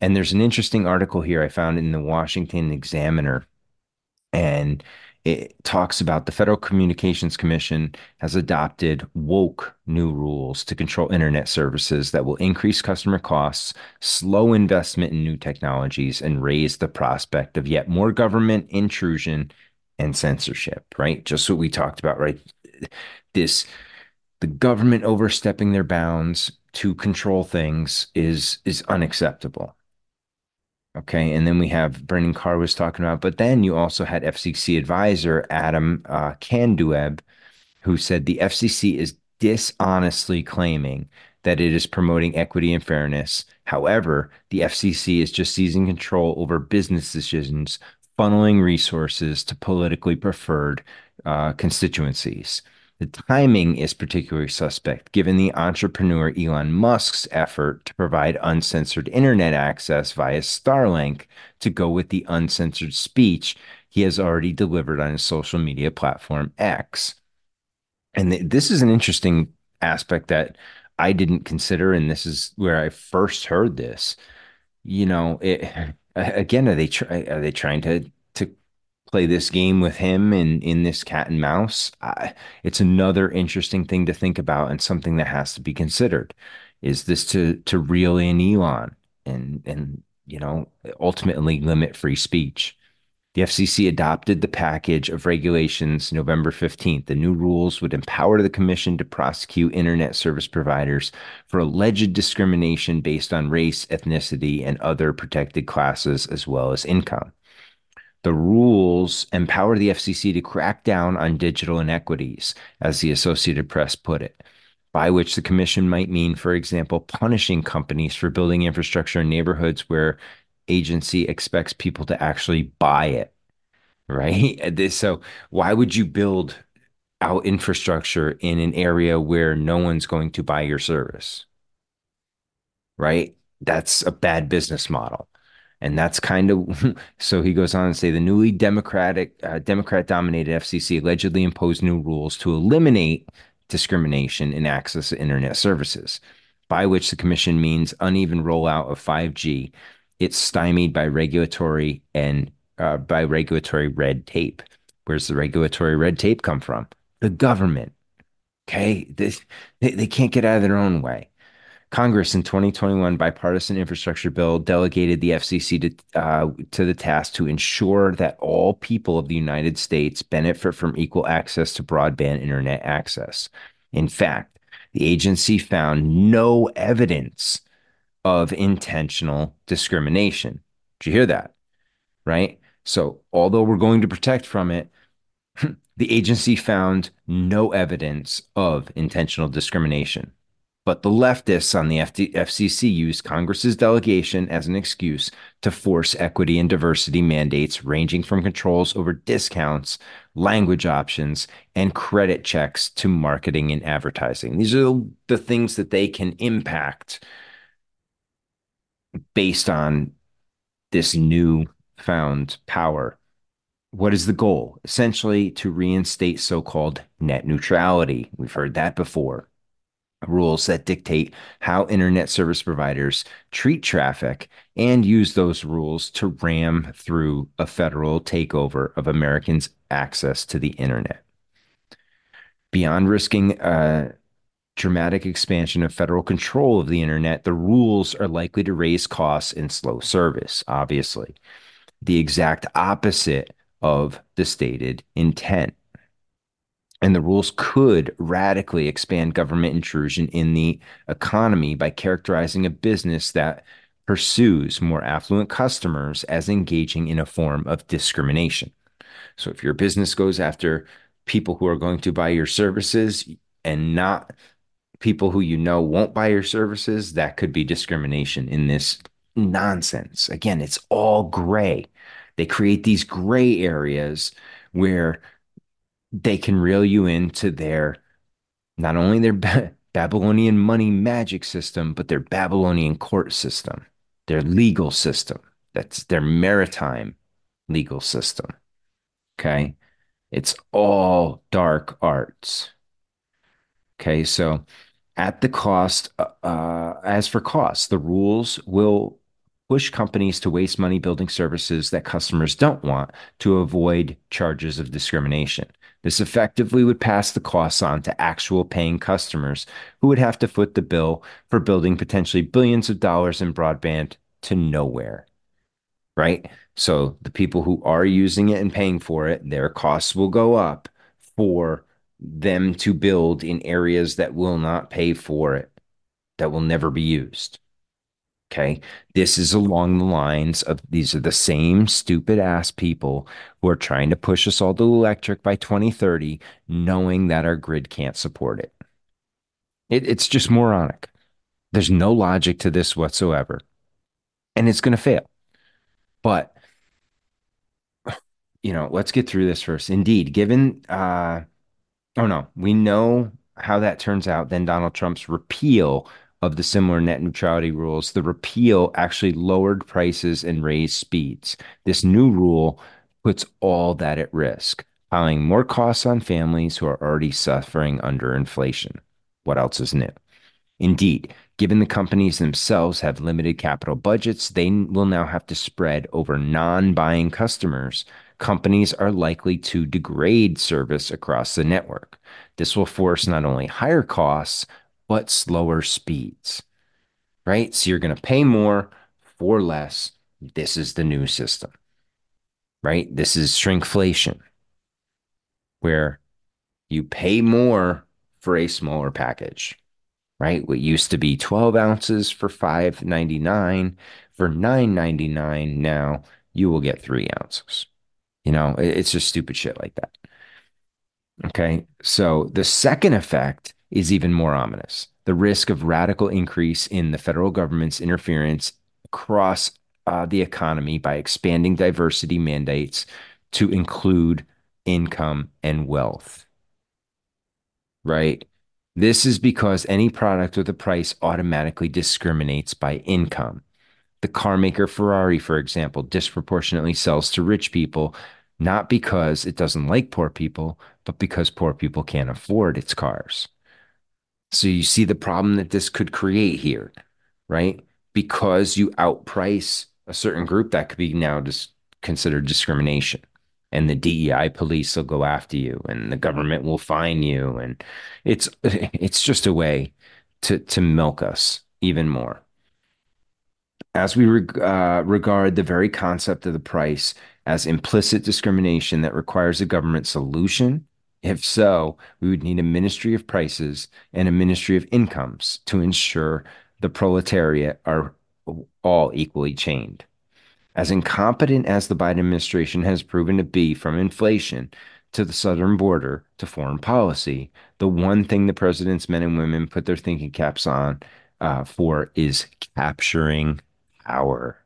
And there's an interesting article here I found in the Washington Examiner. And it talks about the Federal Communications Commission has adopted woke new rules to control internet services that will increase customer costs, slow investment in new technologies, and raise the prospect of yet more government intrusion and censorship, right? Just what we talked about, right? The government overstepping their bounds to control things is unacceptable. Okay, and then we have Brendan Carr was talking about, but then you also had FCC advisor Adam Kandueb, who said the FCC is dishonestly claiming that it is promoting equity and fairness. However, the FCC is just seizing control over business decisions, funneling resources to politically preferred constituencies. The timing is particularly suspect, given the entrepreneur Elon Musk's effort to provide uncensored internet access via Starlink to go with the uncensored speech he has already delivered on his social media platform X. And this is an interesting aspect that I didn't consider, and this is where I first heard this. Are they trying to play this game with him in this cat and mouse? It's another interesting thing to think about, and something that has to be considered. Is this to reel in Elon and ultimately limit free speech? The FCC adopted the package of regulations November 15th. The new rules would empower the commission to prosecute internet service providers for alleged discrimination based on race, ethnicity, and other protected classes, as well as income. The rules empower the FCC to crack down on digital inequities, as the Associated Press put it, by which the commission might mean, for example, punishing companies for building infrastructure in neighborhoods where agency expects people to actually buy it, right? So why would you build out infrastructure in an area where no one's going to buy your service, right? That's a bad business model. And that's kind of, so he goes on to say the newly Democrat-dominated FCC allegedly imposed new rules to eliminate discrimination in access to internet services, by which the commission means uneven rollout of 5G. It's stymied by regulatory and by regulatory red tape. Where's the regulatory red tape come from? The government. Okay, they can't get out of their own way. Congress in 2021 bipartisan infrastructure bill delegated the FCC to the task to ensure that all people of the United States benefit from equal access to broadband internet access. In fact, the agency found no evidence of intentional discrimination. Did you hear that? Right? So although we're going to protect from it, The agency found no evidence of intentional discrimination. But the leftists on the FCC used Congress's delegation as an excuse to force equity and diversity mandates ranging from controls over discounts, language options, and credit checks to marketing and advertising. These are the things that they can impact based on this newfound power. What is the goal? Essentially, to reinstate so-called net neutrality. We've heard that before. Rules that dictate how internet service providers treat traffic and use those rules to ram through a federal takeover of Americans' access to the internet. Beyond risking a dramatic expansion of federal control of the internet, the rules are likely to raise costs and slow service, obviously, the exact opposite of the stated intent. And the rules could radically expand government intrusion in the economy by characterizing a business that pursues more affluent customers as engaging in a form of discrimination. So if your business goes after people who are going to buy your services and not people who you know won't buy your services, that could be discrimination in this nonsense. Again, it's all gray. They create these gray areas where they can reel you into their, not only their Babylonian money magic system, but their Babylonian court system, their legal system. That's their maritime legal system. Okay. It's all dark arts. Okay. So at the cost, as for costs, the rules will push companies to waste money building services that customers don't want to avoid charges of discrimination. This effectively would pass the costs on to actual paying customers who would have to foot the bill for building potentially billions of dollars in broadband to nowhere, right? So the people who are using it and paying for it, their costs will go up for them to build in areas that will not pay for it, that will never be used. Okay, this is along the lines of, these are the same stupid ass people who are trying to push us all to electric by 2030, knowing that our grid can't support it. It's just moronic. There's no logic to this whatsoever. And it's going to fail. But, you know, let's get through this first. Indeed, given, we know how that turns out, then Donald Trump's repeal of the similar net neutrality rules, the repeal actually lowered prices and raised speeds. This new rule puts all that at risk, piling more costs on families who are already suffering under inflation. What else is new? Indeed, given the companies themselves have limited capital budgets, they will now have to spread over non-buying customers. Companies are likely to degrade service across the network. This will force not only higher costs, but slower speeds, right? So you're going to pay more for less. This is the new system, right? This is shrinkflation, where you pay more for a smaller package, right? What used to be 12 ounces for $5.99, for $9.99, now you will get 3 ounces. You know, it's just stupid shit like that. Okay, so the second effect is even more ominous. The risk of radical increase in the federal government's interference across the economy by expanding diversity mandates to include income and wealth, right? This is because any product with a price automatically discriminates by income. The car maker Ferrari, for example, disproportionately sells to rich people, not because it doesn't like poor people, but because poor people can't afford its cars. So you see the problem that this could create here, right? Because you outprice a certain group, that could be now just considered discrimination. And the DEI police will go after you, and the government will fine you. And it's just a way to milk us even more. As we regard the very concept of the price as implicit discrimination that requires a government solution, if so, we would need a ministry of prices and a ministry of incomes to ensure the proletariat are all equally chained. As incompetent as the Biden administration has proven to be from inflation to the southern border, to foreign policy, the one thing the president's men and women put their thinking caps on for is capturing power.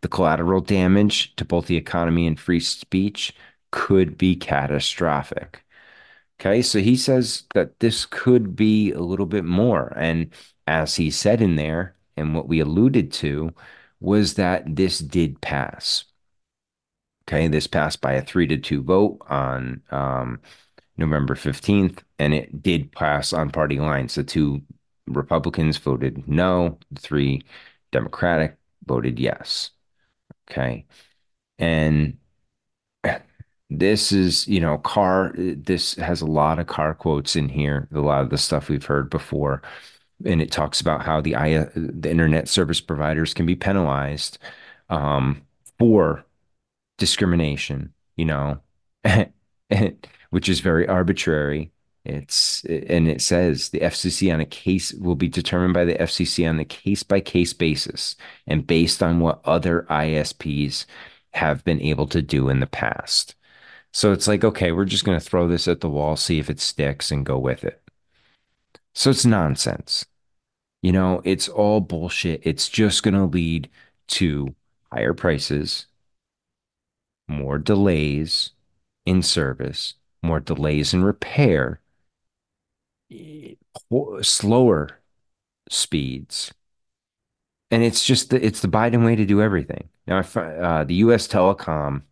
The collateral damage to both the economy and free speech could be catastrophic. Okay, so he says that this could be a little bit more. And as he said in there, and what we alluded to, was that this did pass. Okay, this passed by a 3-2 vote on November 15th, and it did pass on party lines. The 2 Republicans voted no, the 3 Democratic voted yes. Okay, and this is, you know, Carr, this has a lot of Carr quotes in here, a lot of the stuff we've heard before. And it talks about how the internet service providers can be penalized for discrimination, you know, which is very arbitrary. And it says the FCC on a case will be determined by the FCC on a case-by-case basis and based on what other ISPs have been able to do in the past. So it's like, okay, we're just going to throw this at the wall, see if it sticks, and go with it. So it's nonsense. You know, it's all bullshit. It's just going to lead to higher prices, more delays in service, more delays in repair, slower speeds. And it's just it's the Biden way to do everything. Now, the U.S. Telecom,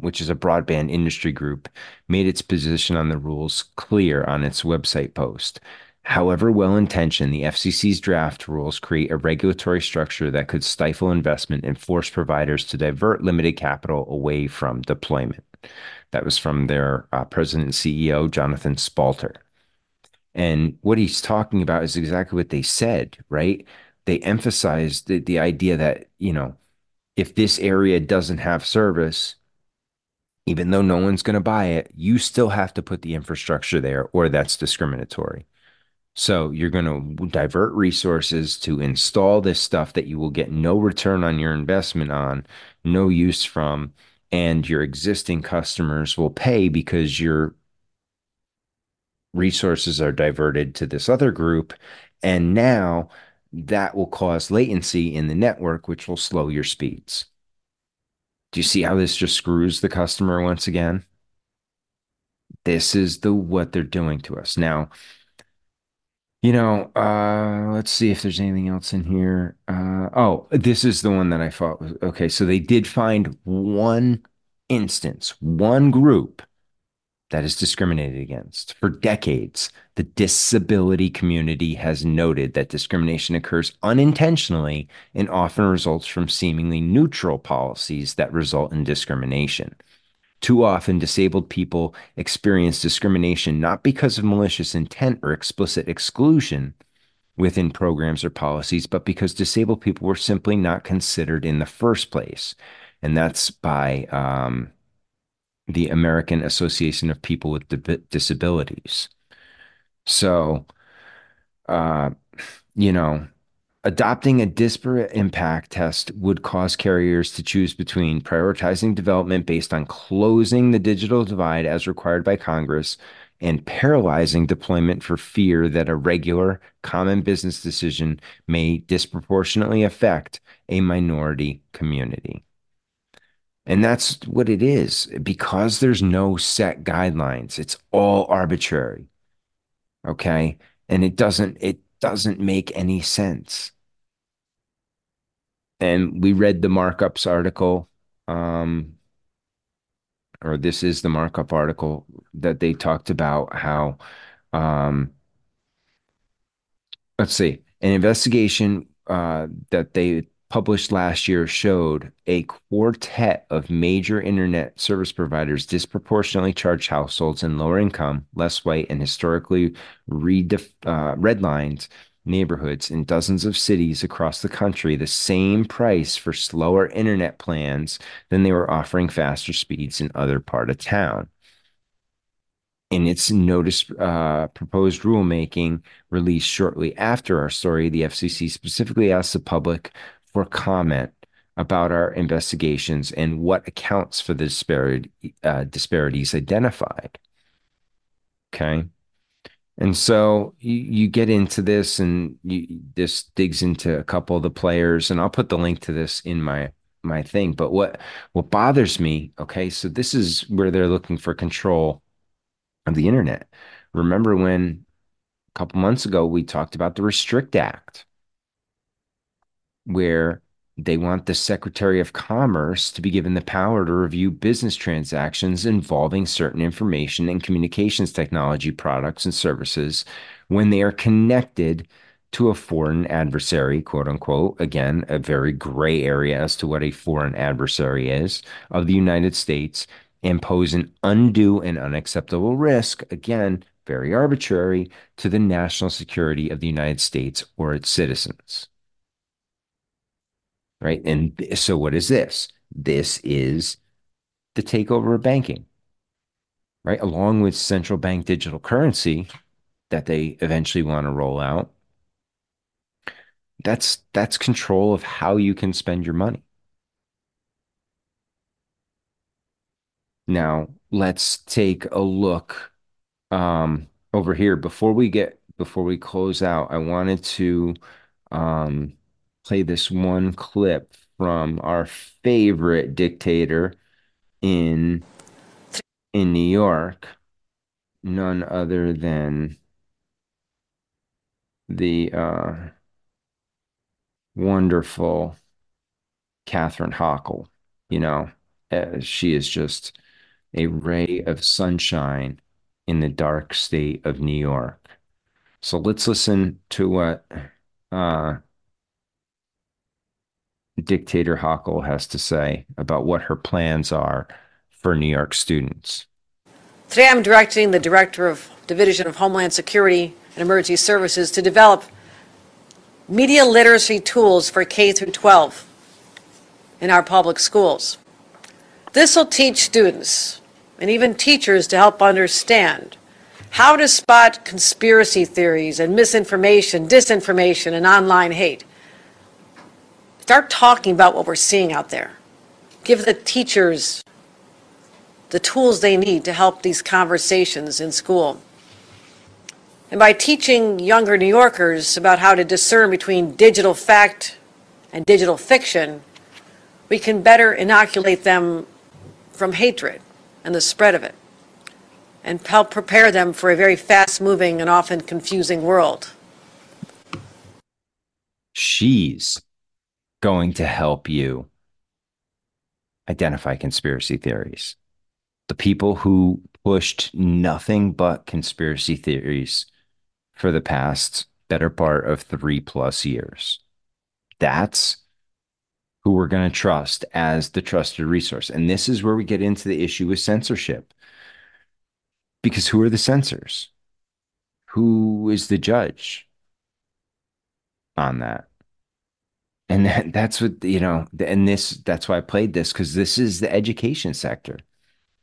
which is a broadband industry group, made its position on the rules clear on its website post. However well-intentioned, the FCC's draft rules create a regulatory structure that could stifle investment and force providers to divert limited capital away from deployment. That was from their president and CEO, Jonathan Spalter. And what he's talking about is exactly what they said, right? They emphasized the idea that, you know, if this area doesn't have service, even though no one's going to buy it, you still have to put the infrastructure there, or that's discriminatory. So you're going to divert resources to install this stuff that you will get no return on your investment on, no use from, and your existing customers will pay because your resources are diverted to this other group. And now that will cause latency in the network, which will slow your speeds. Do you see how this just screws the customer once again? This is what they're doing to us. Now, you know, let's see if there's anything else in here. Oh, this is the one that I thought was okay. So they did find one instance, one group that is discriminated against. For decades, the disability community has noted that discrimination occurs unintentionally and often results from seemingly neutral policies that result in discrimination. Too often, disabled people experience discrimination not because of malicious intent or explicit exclusion within programs or policies, but because disabled people were simply not considered in the first place. And that's by the American Association of People with Disabilities. So, you know, adopting a disparate impact test would cause carriers to choose between prioritizing development based on closing the digital divide as required by Congress and paralyzing deployment for fear that a regular common business decision may disproportionately affect a minority community. And that's what it is, because there's no set guidelines. It's all arbitrary, okay? And it doesn't make any sense. And we read the Markup's article, or this is the Markup article that they talked about how, let's see, an investigation that they published last year showed a quartet of major internet service providers disproportionately charged households in lower income, less white, and historically redlined neighborhoods in dozens of cities across the country the same price for slower internet plans than they were offering faster speeds in other parts of town. In its notice proposed rulemaking released shortly after our story, the FCC specifically asked the public for comment about our investigations and what accounts for the disparities identified. Okay. And so you get into this, and this digs into a couple of the players, and I'll put the link to this in my thing. But what bothers me, okay, so this is where they're looking for control of the internet. Remember when a couple months ago we talked about the Restrict Act, where they want the Secretary of Commerce to be given the power to review business transactions involving certain information and communications technology products and services when they are connected to a foreign adversary, quote unquote. Again, a very gray area as to what a foreign adversary is of the United States, and pose an undue and unacceptable risk, again, very arbitrary, to the national security of the United States or its citizens. Right. And so what is this? This is the takeover of banking, right? Along with central bank digital currency that they eventually want to roll out. That's control of how you can spend your money. Now, let's take a look over here. Before we close out, I wanted to play this one clip from our favorite dictator in New York, none other than the wonderful Kathy Hochul. She is just a ray of sunshine in the dark state of New York. So let's listen to what Dictator Hochul has to say about what her plans are for New York students. Today I'm directing the Director of Division of Homeland Security and Emergency Services to develop media literacy tools for K-12 in our public schools. This will teach students and even teachers to help understand how to spot conspiracy theories and misinformation, disinformation, and online hate. Start talking about what we're seeing out there. Give the teachers the tools they need to help these conversations in school. And by teaching younger New Yorkers about how to discern between digital fact and digital fiction, we can better inoculate them from hatred and the spread of it, and help prepare them for a very fast-moving and often confusing world. She's going to help you identify conspiracy theories. The people who pushed nothing but conspiracy theories for the past better part of 3+ years. That's who we're going to trust as the trusted resource. And this is where we get into the issue with censorship. Because who are the censors? Who is the judge on that? And that's what, and that's why I played this, because this is the education sector.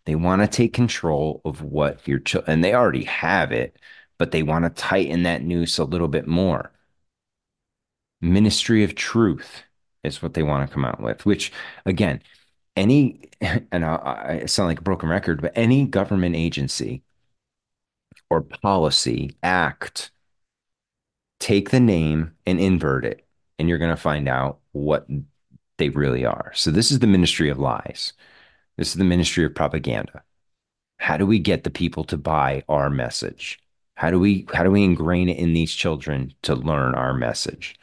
They want to take control of what your children, and they already have it, but they want to tighten that noose a little bit more. Ministry of Truth is what they want to come out with, which, again, I sound like a broken record, but any government agency or policy act, take the name and invert it, and you're going to find out what they really are. So this is the ministry of lies. This is the ministry of propaganda. How do we get the people to buy our message? How do we ingrain it in these children to learn our message?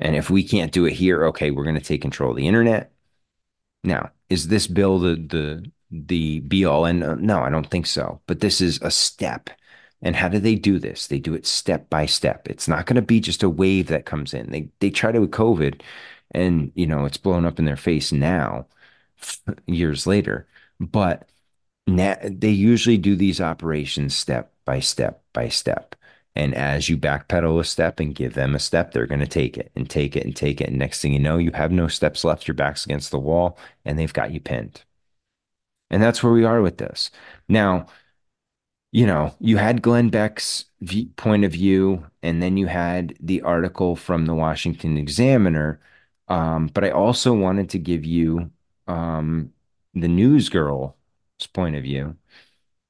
And if we can't do it here, okay, we're going to take control of the internet. Now, is this bill the be all? And no, I don't think so. But this is a step. And how do they do this? They do it step by step. It's not going to be just a wave that comes in. They tried it with COVID, and it's blown up in their face now, years later. But now, they usually do these operations step by step by step. And as you backpedal a step and give them a step, they're going to take it and take it and take it. And next thing you know, you have no steps left. Your back's against the wall, and they've got you pinned. And that's where we are with this. Now, you had Glenn Beck's point of view, and then you had the article from the Washington Examiner But I also wanted to give you the news girl's point of view,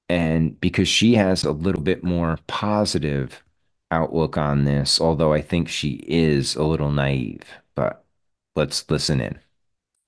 and because she has a little bit more positive outlook on this, although I think she is a little naive, but let's listen in.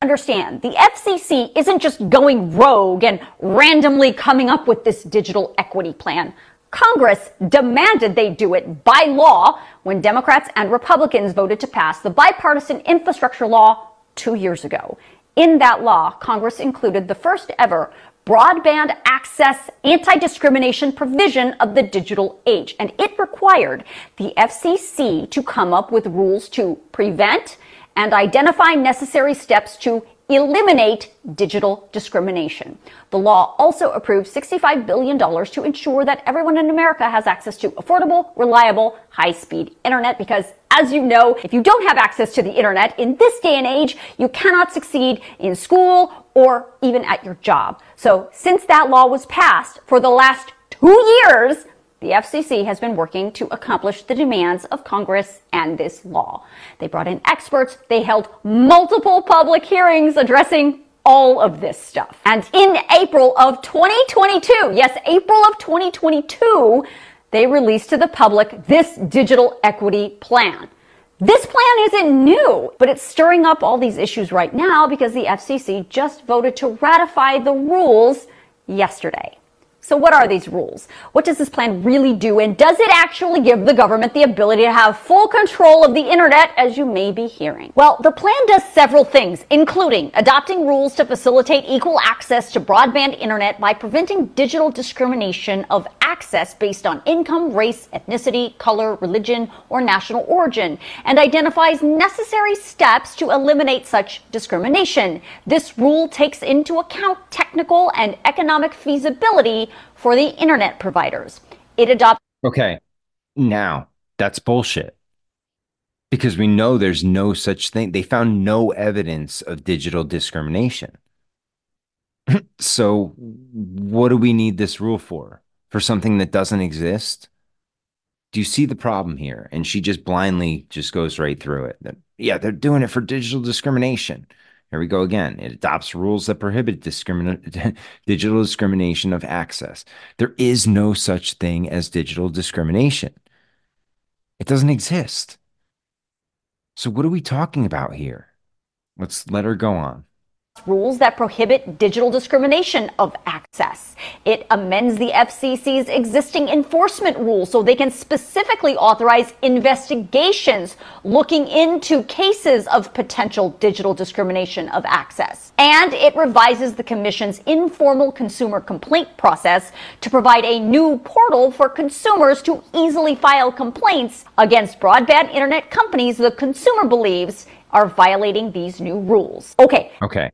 Understand, the FCC isn't just going rogue and randomly coming up with this digital equity plan. Congress demanded they do it by law when Democrats and Republicans voted to pass the bipartisan infrastructure law 2 years ago. In that law, Congress included the first ever broadband access anti-discrimination provision of the digital age, and it required the FCC to come up with rules to prevent and identify necessary steps to eliminate digital discrimination. The law also approved $65 billion to ensure that everyone in America has access to affordable, reliable, high-speed internet, because, as you know, if you don't have access to the internet in this day and age, you cannot succeed in school or even at your job. So since that law was passed, for the last 2 years, the FCC has been working to accomplish the demands of Congress and this law. They brought in experts. They held multiple public hearings addressing all of this stuff. And in April of 2022, yes, April of 2022, they released to the public this digital equity plan. This plan isn't new, but it's stirring up all these issues right now because the FCC just voted to ratify the rules yesterday. So what are these rules? What does this plan really do? And does it actually give the government the ability to have full control of the internet, as you may be hearing? Well, the plan does several things, including adopting rules to facilitate equal access to broadband internet by preventing digital discrimination of access based on income, race, ethnicity, color, religion, or national origin, and identifies necessary steps to eliminate such discrimination. This rule takes into account technical and economic feasibility for the internet providers. It adopts. Okay, now that's bullshit, because we know there's no such thing. They found no evidence of digital discrimination. So what do we need this rule for? For something that doesn't exist? Do you see the problem here? And she just blindly just goes right through it. Yeah, they're doing it for digital discrimination. Here we go again. It adopts rules that prohibit digital discrimination of access. There is no such thing as digital discrimination. It doesn't exist. So what are we talking about here? Let's let her go on. Rules that prohibit digital discrimination of access. It amends the FCC's existing enforcement rules so they can specifically authorize investigations looking into cases of potential digital discrimination of access. And it revises the Commission's informal consumer complaint process to provide a new portal for consumers to easily file complaints against broadband internet companies the consumer believes are violating these new rules. Okay. Okay.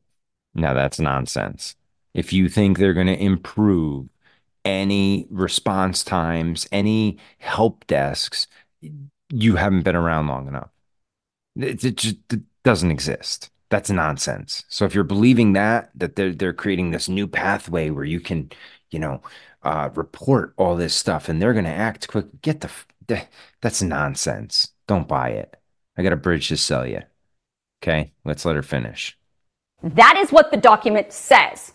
Now that's nonsense. If you think they're going to improve any response times, any help desks, you haven't been around long enough. It just doesn't exist. That's nonsense. So if you're believing that they're creating this new pathway where you can, report all this stuff and they're going to act quick, that's nonsense. Don't buy it. I got a bridge to sell you. Okay, let's let her finish. That is what the document says.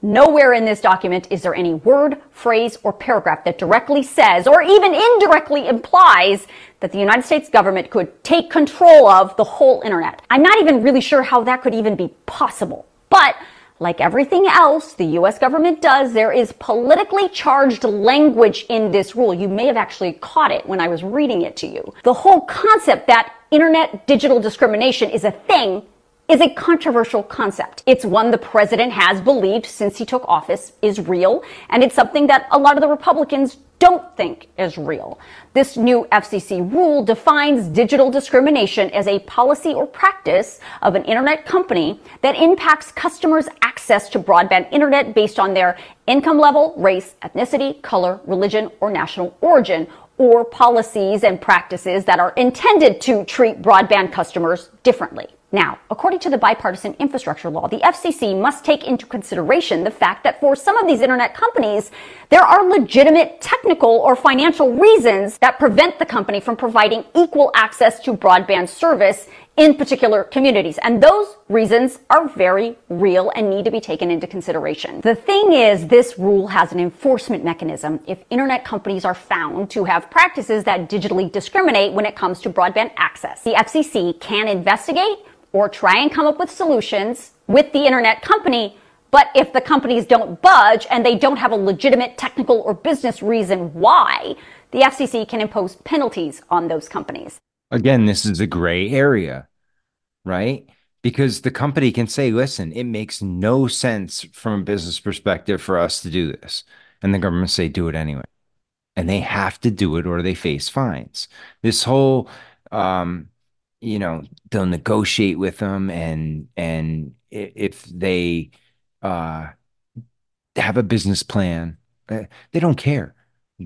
Nowhere in this document is there any word, phrase, or paragraph that directly says, or even indirectly implies, that the United States government could take control of the whole internet. I'm not even really sure how that could even be possible. But like everything else the U.S. government does, there is politically charged language in this rule. You may have actually caught it when I was reading it to you. The whole concept that internet digital discrimination is a thing is a controversial concept. It's one the president has believed since he took office is real, and it's something that a lot of the Republicans don't think is real. This new FCC rule defines digital discrimination as a policy or practice of an internet company that impacts customers' access to broadband internet based on their income level, race, ethnicity, color, religion, or national origin, or policies and practices that are intended to treat broadband customers differently. Now, according to the bipartisan infrastructure law, the FCC must take into consideration the fact that for some of these internet companies, there are legitimate technical or financial reasons that prevent the company from providing equal access to broadband service in particular communities. And those reasons are very real and need to be taken into consideration. The thing is, this rule has an enforcement mechanism if internet companies are found to have practices that digitally discriminate when it comes to broadband access. The FCC can investigate or try and come up with solutions with the internet company, but if the companies don't budge and they don't have a legitimate technical or business reason why, the FCC can impose penalties on those companies. Again, this is a gray area, right? Because the company can say, listen, it makes no sense from a business perspective for us to do this. And the government say, do it anyway. And they have to do it or they face fines. This whole, you know, they'll negotiate with them. And if they have a business plan, they don't care.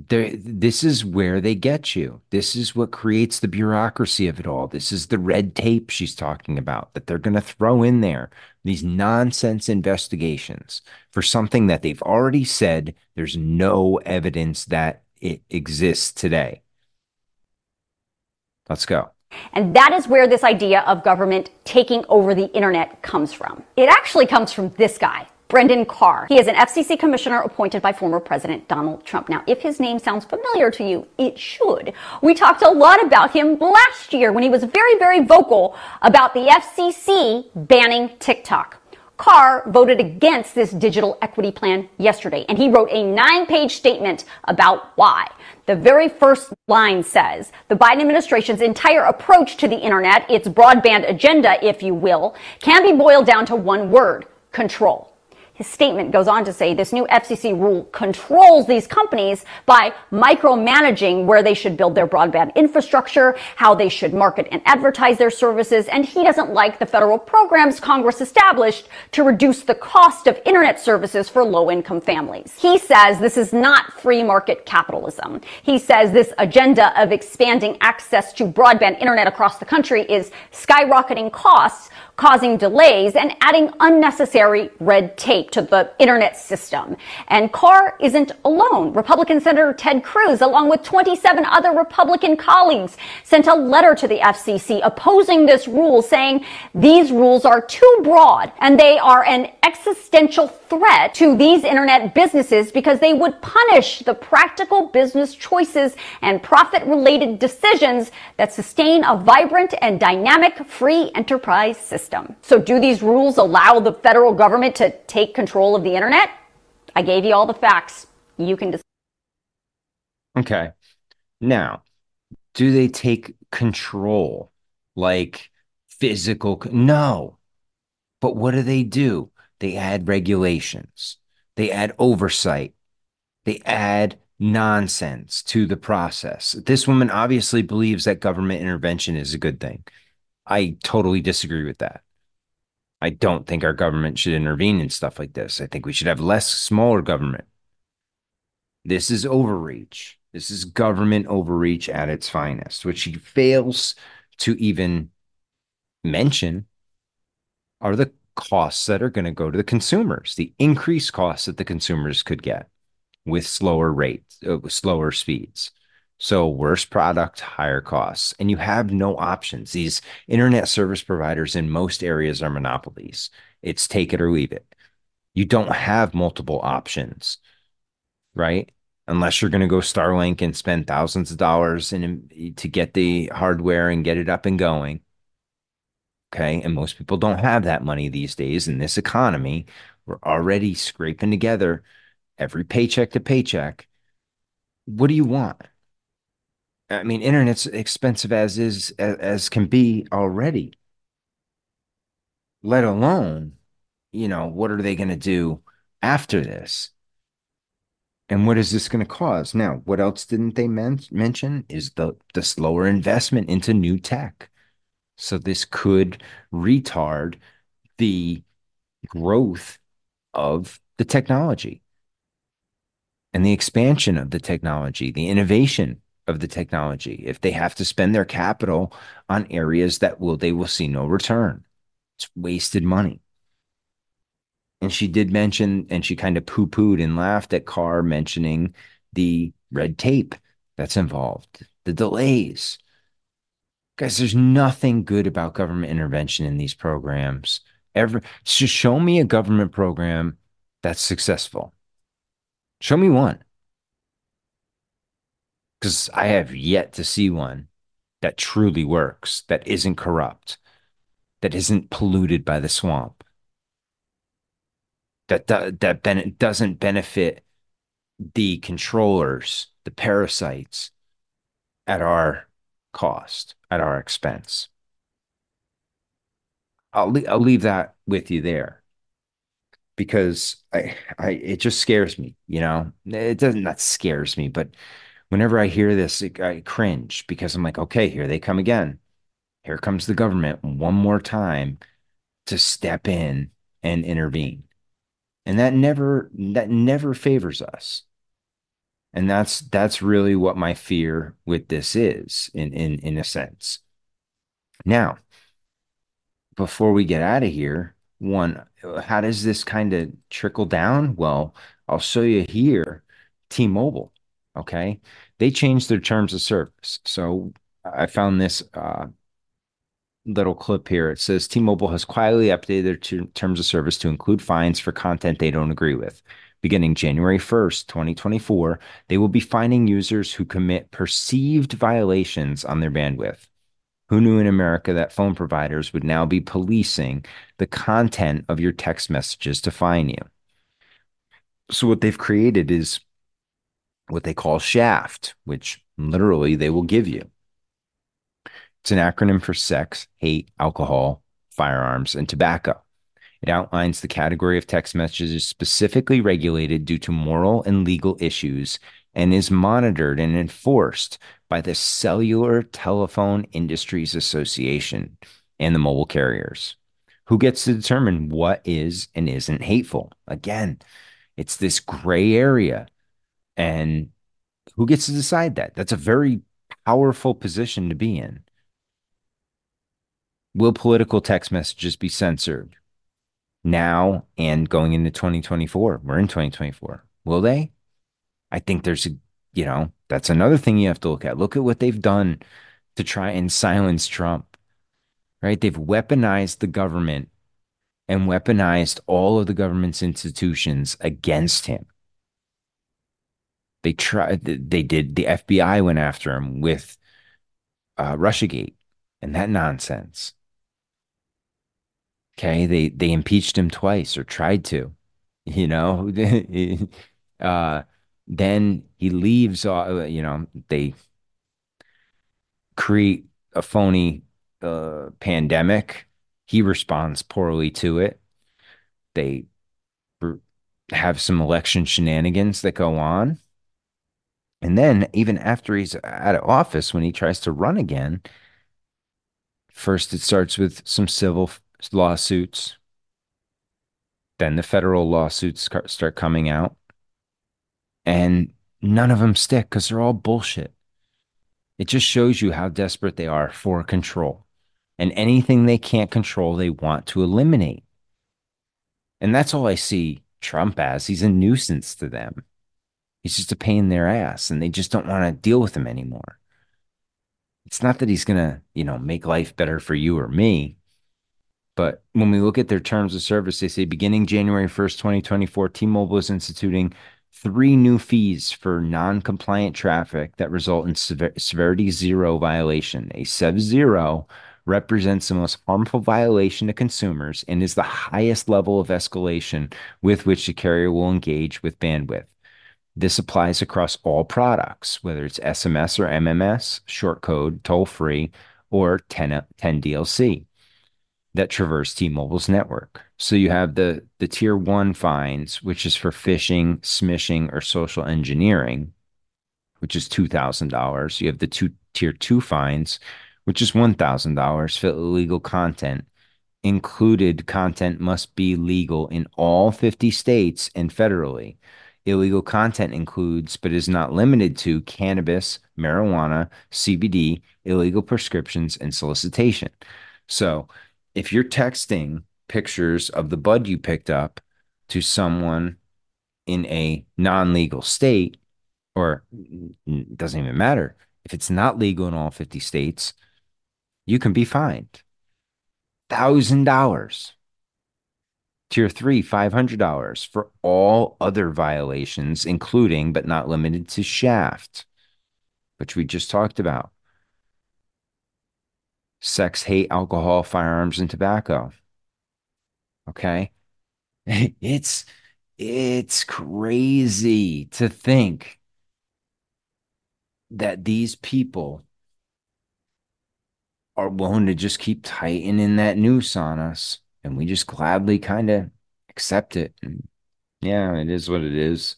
This is where they get you. This is what creates the bureaucracy of it all. This is the red tape she's talking about that they're going to throw in there, these nonsense investigations for something that they've already said there's no evidence that it exists today. Let's go. And that is where this idea of government taking over the internet comes from. It actually comes from this guy, Brendan Carr. He is an FCC commissioner appointed by former President Donald Trump. Now, if his name sounds familiar to you, it should. We talked a lot about him last year when he was very, very vocal about the FCC banning TikTok. Carr voted against this digital equity plan yesterday, and he wrote a 9-page statement about why. The very first line says, the Biden administration's entire approach to the internet, its broadband agenda, if you will, can be boiled down to one word, control. His statement goes on to say this new FCC rule controls these companies by micromanaging where they should build their broadband infrastructure, how they should market and advertise their services, and he doesn't like the federal programs Congress established to reduce the cost of internet services for low-income families. He says this is not free market capitalism. He says this agenda of expanding access to broadband internet across the country is skyrocketing costs, causing delays, and adding unnecessary red tape to the internet system. And Carr isn't alone. Republican Senator Ted Cruz, along with 27 other Republican colleagues, sent a letter to the FCC opposing this rule, saying these rules are too broad and they are an existential threat to these internet businesses because they would punish the practical business choices and profit-related decisions that sustain a vibrant and dynamic free enterprise system. So do these rules allow the federal government to take control of the internet? I gave you all the facts. You can decide. Okay. Now, do they take control? Like physical? No. But what do? They add regulations. They add oversight. They add nonsense to the process. This woman obviously believes that government intervention is a good thing. I totally disagree with that. I don't think our government should intervene in stuff like this. I think we should have less, smaller government. This is overreach. This is government overreach at its finest, which she fails to even mention are the costs that are going to go to the consumers, the increased costs that the consumers could get with slower rates, with slower speeds. So worse product, higher costs, and you have no options. These internet service providers in most areas are monopolies. It's take it or leave it. You don't have multiple options, right? Unless you're going to go Starlink and spend thousands of dollars to get the hardware and get it up and going. Okay, and most people don't have that money these days in this economy. We're already scraping together every paycheck to paycheck. What do you want? I mean, internet's expensive as is, as can be already, let alone, you know, what are they going to do after this? And what is this going to cause? Now, what else didn't they mention is the slower investment into new tech. So this could retard the growth of the technology and the expansion of the technology, the innovation of the technology, if they have to spend their capital on areas that they will see no return. It's wasted money. And she did mention, and she kind of poo-pooed and laughed at Carr mentioning the red tape that's involved, the delays. Guys, there's nothing good about government intervention in these programs. Just show me a government program that's successful. Show me one. Because I have yet to see one that truly works, that isn't corrupt, that isn't polluted by the swamp, that doesn't benefit the controllers, the parasites, at our cost, at our expense. I'll leave that with you there, because it just scares me. You know, it doesn't, that scares me, but whenever I hear this, I cringe, because I'm like, okay, here they come again. Here comes the government one more time to step in and intervene. And that never favors us. And that's really what my fear with this is, in a sense. Now, before we get out of here, one, how does this kind of trickle down? Well, I'll show you here, T-Mobile. Okay, they changed their terms of service. So I found this little clip here. It says T-Mobile has quietly updated their terms of service to include fines for content they don't agree with. Beginning January 1st, 2024, they will be fining users who commit perceived violations on their bandwidth. Who knew in America that phone providers would now be policing the content of your text messages to fine you? So what they've created is what they call SHAFT, which literally they will give you. It's an acronym for sex, hate, alcohol, firearms, and tobacco. It outlines the category of text messages specifically regulated due to moral and legal issues, and is monitored and enforced by the Cellular Telephone Industries Association and the mobile carriers, who gets to determine what is and isn't hateful. Again, it's this gray area. And who gets to decide that? That's a very powerful position to be in. Will political text messages be censored now and going into 2024? We're in 2024. Will they? I think there's, that's another thing you have to look at. Look at what they've done to try and silence Trump, right? They've weaponized the government and weaponized all of the government's institutions against him. The FBI went after him with Russiagate and that nonsense. Okay, they impeached him twice, or tried to, then he leaves, they create a phony pandemic. He responds poorly to it. They have some election shenanigans that go on. And then even after he's out of office, when he tries to run again, first it starts with some civil lawsuits. Then the federal lawsuits start coming out. And none of them stick, because they're all bullshit. It just shows you how desperate they are for control. And anything they can't control, they want to eliminate. And that's all I see Trump as. He's a nuisance to them. He's just a pain in their ass, and they just don't want to deal with him anymore. It's not that he's going to, make life better for you or me. But when we look at their terms of service, they say beginning January 1st, 2024, T-Mobile is instituting 3 new fees for non-compliant traffic that result in severity zero violation. A SEV zero represents the most harmful violation to consumers and is the highest level of escalation with which the carrier will engage with bandwidth. This applies across all products, whether it's SMS or MMS, short code, toll-free, or 10 DLC that traverse T-Mobile's network. So you have the tier 1 fines, which is for phishing, smishing, or social engineering, which is $2,000. You have the tier 2 fines, which is $1,000 for illegal content. Included content must be legal in all 50 states and federally. Illegal content includes, but is not limited to, cannabis, marijuana, CBD, illegal prescriptions, and solicitation. So if you're texting pictures of the bud you picked up to someone in a non-legal state, or it doesn't even matter, if it's not legal in all 50 states, you can be fined $1,000. Tier 3, $500 for all other violations, including but not limited to SHAFT, which we just talked about. Sex, hate, alcohol, firearms, and tobacco. Okay? It's crazy to think that these people are willing to just keep tightening that noose on us, and we just gladly kind of accept it. And yeah, it is what it is.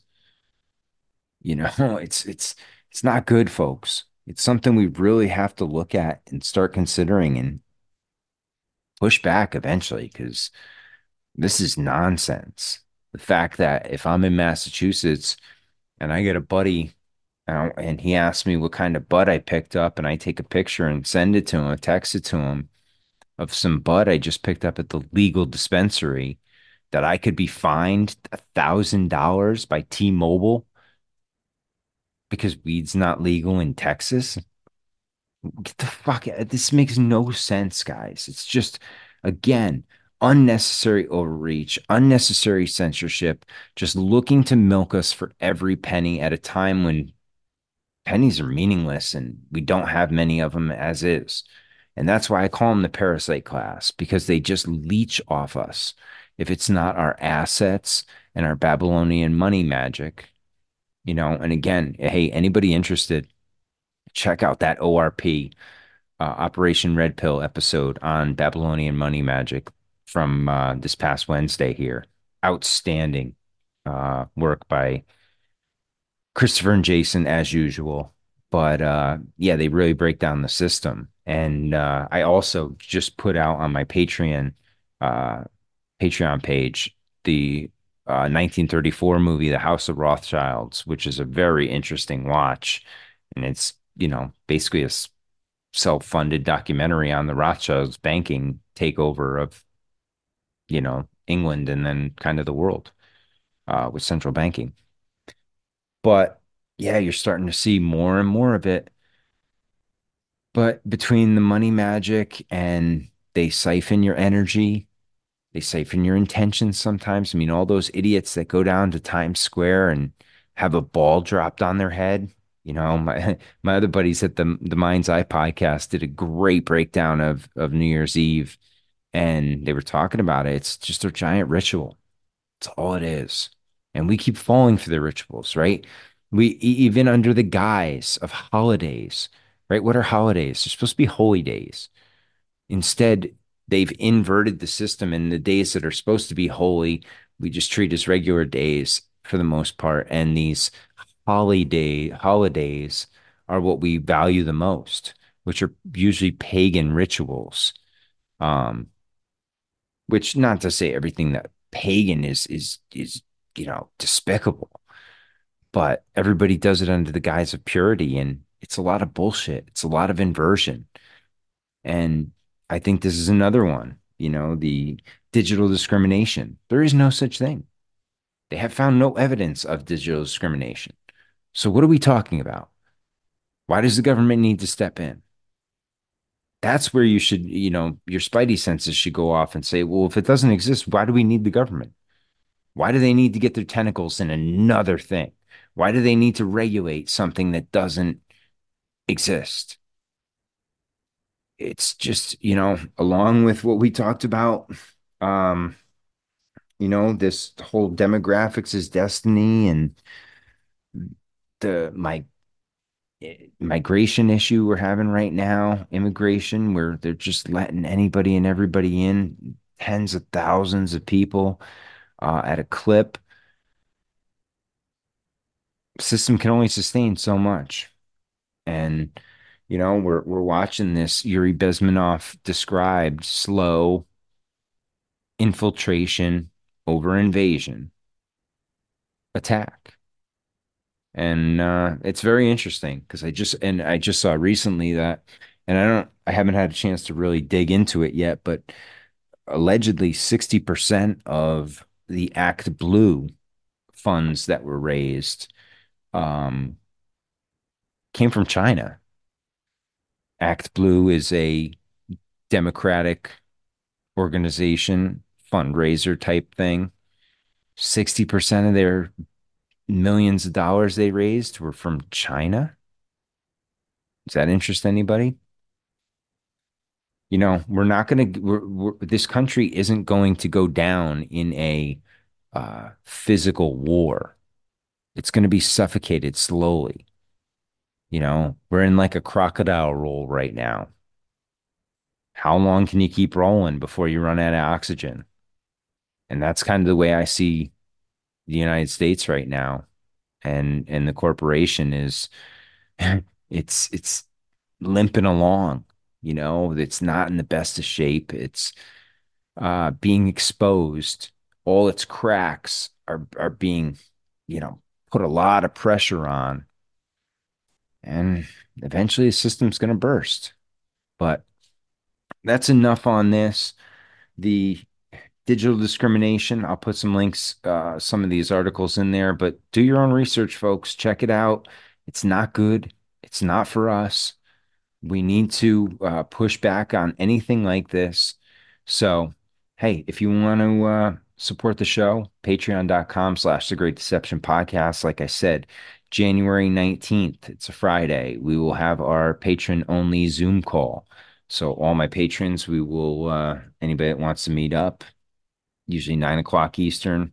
You know, it's not good, folks. It's something we really have to look at and start considering and push back eventually, because this is nonsense. The fact that if I'm in Massachusetts and I get a buddy out and he asks me what kind of bud I picked up, and I take a picture and send it to him, text it to him, of some bud I just picked up at the legal dispensary, that I could be fined $1,000 by T-Mobile because weed's not legal in Texas? Get the fuck out. This makes no sense, guys. It's just, again, unnecessary overreach, unnecessary censorship, just looking to milk us for every penny at a time when pennies are meaningless and we don't have many of them as is. And that's why I call them the parasite class, because they just leech off us. If it's not our assets and our Babylonian money magic, you know. And again, hey, anybody interested, check out that ORP, Operation Red Pill episode on Babylonian money magic from this past Wednesday here. Outstanding work by Christopher and Jason as usual. But yeah, they really break down the system. And I also just put out on my Patreon page the 1934 movie, The House of Rothschilds, which is a very interesting watch. And it's, you know, basically a self-funded documentary on the Rothschilds' banking takeover of, you know, England and then kind of the world with central banking. But yeah, you're starting to see more and more of it. But between the money magic and they siphon your energy, they siphon your intentions sometimes. I mean, all those idiots that go down to Times Square and have a ball dropped on their head. You know, my other buddies at the Mind's Eye podcast did a great breakdown of New Year's Eve. And they were talking about it. It's just a giant ritual. It's all it is. And we keep falling for the rituals, right? We even under the guise of holidays, right? What are holidays? They're supposed to be holy days. Instead, they've inverted the system, and the days that are supposed to be holy, we just treat as regular days for the most part. And these holidays are what we value the most, which are usually pagan rituals. Which, not to say everything that pagan is, you know, despicable, but everybody does it under the guise of purity, and it's a lot of bullshit. It's a lot of inversion. And I think this is another one, you know, the digital discrimination. There is no such thing. They have found no evidence of digital discrimination. So what are we talking about? Why does the government need to step in? That's where you should, you know, your spidey senses should go off and say, well, if it doesn't exist, why do we need the government? Why do they need to get their tentacles in another thing? Why do they need to regulate something that doesn't exist? It's just, you know, along with what we talked about, you know, this whole demographics is destiny and the migration issue we're having right now, immigration, where they're just letting anybody and everybody in, tens of thousands of people at a clip. System can only sustain so much. And, you know, we're watching this Yuri Bezmenov described slow infiltration over invasion attack. And it's very interesting, because I just saw recently that, and I haven't had a chance to really dig into it yet, but allegedly 60% of the Act Blue funds that were raised came from China. Act Blue is a Democratic organization, fundraiser type thing. 60% of their millions of dollars they raised were from China. Does that interest anybody? You know, we're not going to, this country isn't going to go down in a physical war. It's going to be suffocated slowly. You know, we're in like a crocodile roll right now. How long can you keep rolling before you run out of oxygen? And that's kind of the way I see the United States right now. And the corporation is, it's limping along. You know, it's not in the best of shape. It's being exposed. All its cracks are being, you know, put a lot of pressure on. And eventually the system's going to burst. But that's enough on this. The digital discrimination, I'll put some links, some of these articles in there. But do your own research, folks. Check it out. It's not good. It's not for us. We need to push back on anything like this. So, hey, if you want to support the show, patreon.com/The Great Deception Podcast. Like I said, January 19th, it's a Friday. We will have our patron-only Zoom call. So all my patrons, we will, anybody that wants to meet up, usually 9 o'clock Eastern.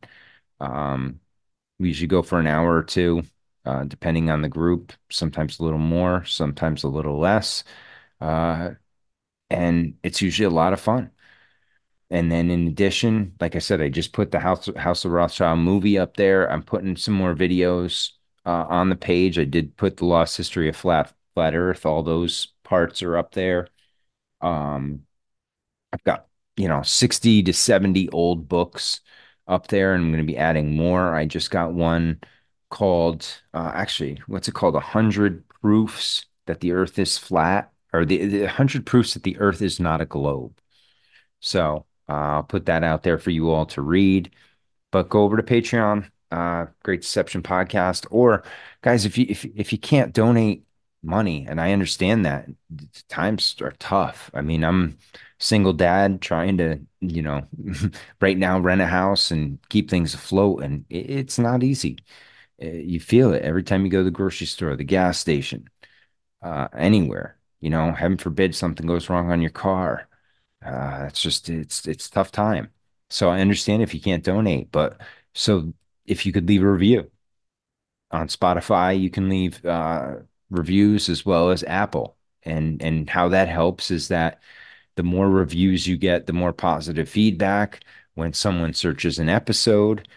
We usually go for an hour or two. Depending on the group, sometimes a little more, sometimes a little less. And it's usually a lot of fun. And then in addition, like I said, I just put the House of Rothschild movie up there. I'm putting some more videos on the page. I did put the Lost History of Flat Earth. All those parts are up there. I've got, you know, 60 to 70 old books up there, and I'm going to be adding more. I just got one called, actually, what's it called? 100 Proofs That the Earth is Flat, or the 100 Proofs That the Earth is Not a Globe. So I'll put that out there for you all to read. But go over to Patreon, Great Deception Podcast. Or, guys, if you can't donate money, and I understand that, times are tough. I mean, I'm single dad trying to, you know, right now rent a house and keep things afloat, and it's not easy. You feel it every time you go to the grocery store, the gas station, anywhere, you know, heaven forbid something goes wrong on your car. It's just, it's tough time. So I understand if you can't donate, but so if you could leave a review on Spotify, you can leave, reviews as well as Apple. And how that helps is that the more reviews you get, the more positive feedback when someone searches an episode.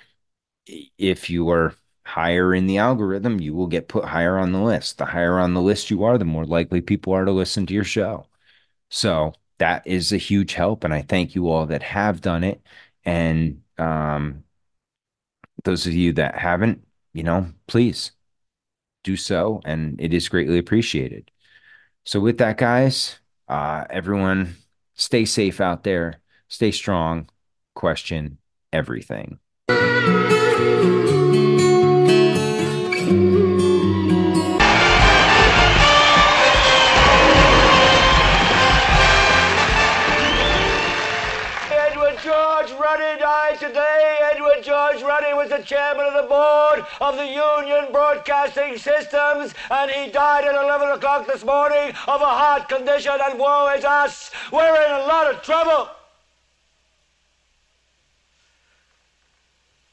If you are higher in the algorithm, you will get put higher on the list. The higher on the list you are, the more likely people are to listen to your show. So that is a huge help, and I thank you all that have done it. And those of you that haven't, you know, please do so, and it is greatly appreciated. So with that, guys, everyone, stay safe out there. Stay strong. Question everything. Was the chairman of the board of the Union Broadcasting Systems, and he died at 11 o'clock this morning of a heart condition, and woe is us. We're in a lot of trouble.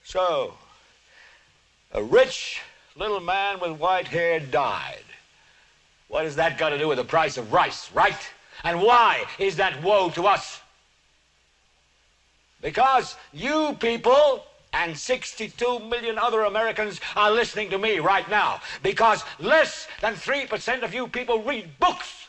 So, a rich little man with white hair died. What has that got to do with the price of rice, right? And why is that woe to us? Because you people and 62 million other Americans are listening to me right now, because less than 3% of you people read books,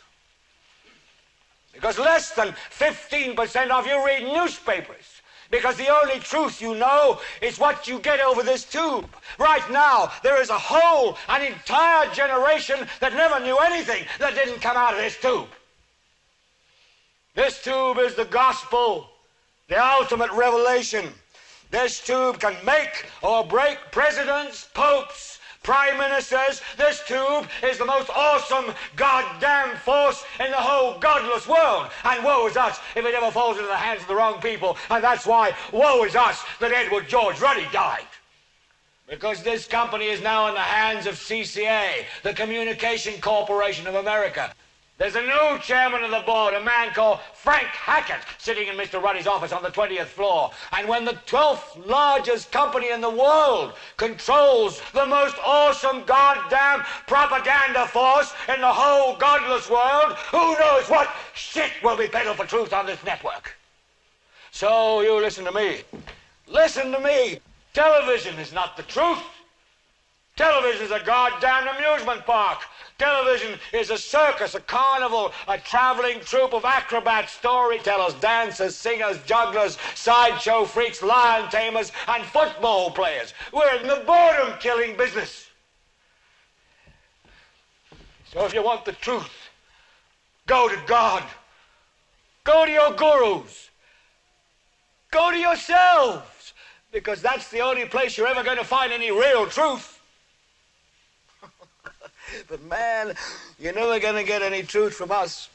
because less than 15% of you read newspapers, because the only truth you know is what you get over this tube. Right now, there is a whole, an entire generation that never knew anything that didn't come out of this tube. This tube is the gospel, the ultimate revelation. This tube can make or break presidents, popes, Prime Minister says this tube is the most awesome goddamn force in the whole godless world. And woe is us if it ever falls into the hands of the wrong people. And that's why woe is us that Edward George Ruddy died. Because this company is now in the hands of CCA, the Communication Corporation of America. There's a new chairman of the board, a man called Frank Hackett, sitting in Mr. Ruddy's office on the 20th floor. And when the 12th largest company in the world controls the most awesome goddamn propaganda force in the whole godless world, who knows what shit will be peddled for truth on this network. So you listen to me. Listen to me. Television is not the truth. Television is a goddamn amusement park. Television is a circus, a carnival, a traveling troupe of acrobats, storytellers, dancers, singers, jugglers, sideshow freaks, lion tamers, and football players. We're in the boredom-killing business. So if you want the truth, go to God. Go to your gurus. Go to yourselves, because that's the only place you're ever going to find any real truth. But man, you're never going to get any truth from us.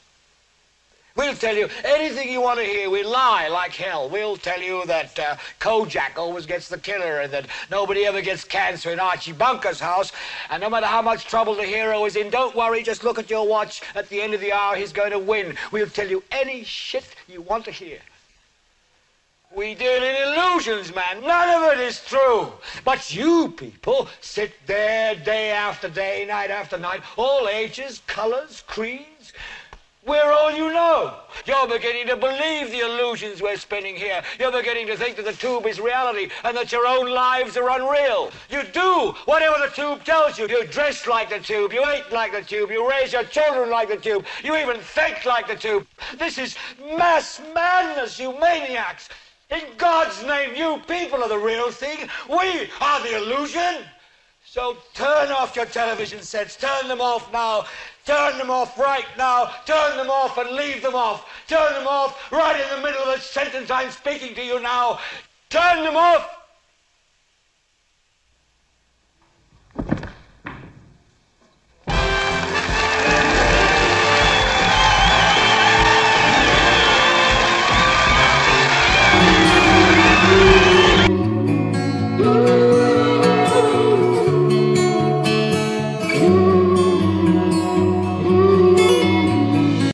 We'll tell you anything you want to hear. We lie like hell. We'll tell you that Kojak always gets the killer and that nobody ever gets cancer in Archie Bunker's house. And no matter how much trouble the hero is in, don't worry, just look at your watch. At the end of the hour, he's going to win. We'll tell you any shit you want to hear. We deal in illusions, man. None of it is true. But you people sit there day after day, night after night, all ages, colors, creeds. We're all you know. You're beginning to believe the illusions we're spinning here. You're beginning to think that the tube is reality and that your own lives are unreal. You do whatever the tube tells you. You dress like the tube. You eat like the tube. You raise your children like the tube. You even think like the tube. This is mass madness, you maniacs. In God's name, you people are the real thing. We are the illusion. So turn off your television sets. Turn them off now. Turn them off right now. Turn them off and leave them off. Turn them off right in the middle of the sentence I'm speaking to you now. Turn them off.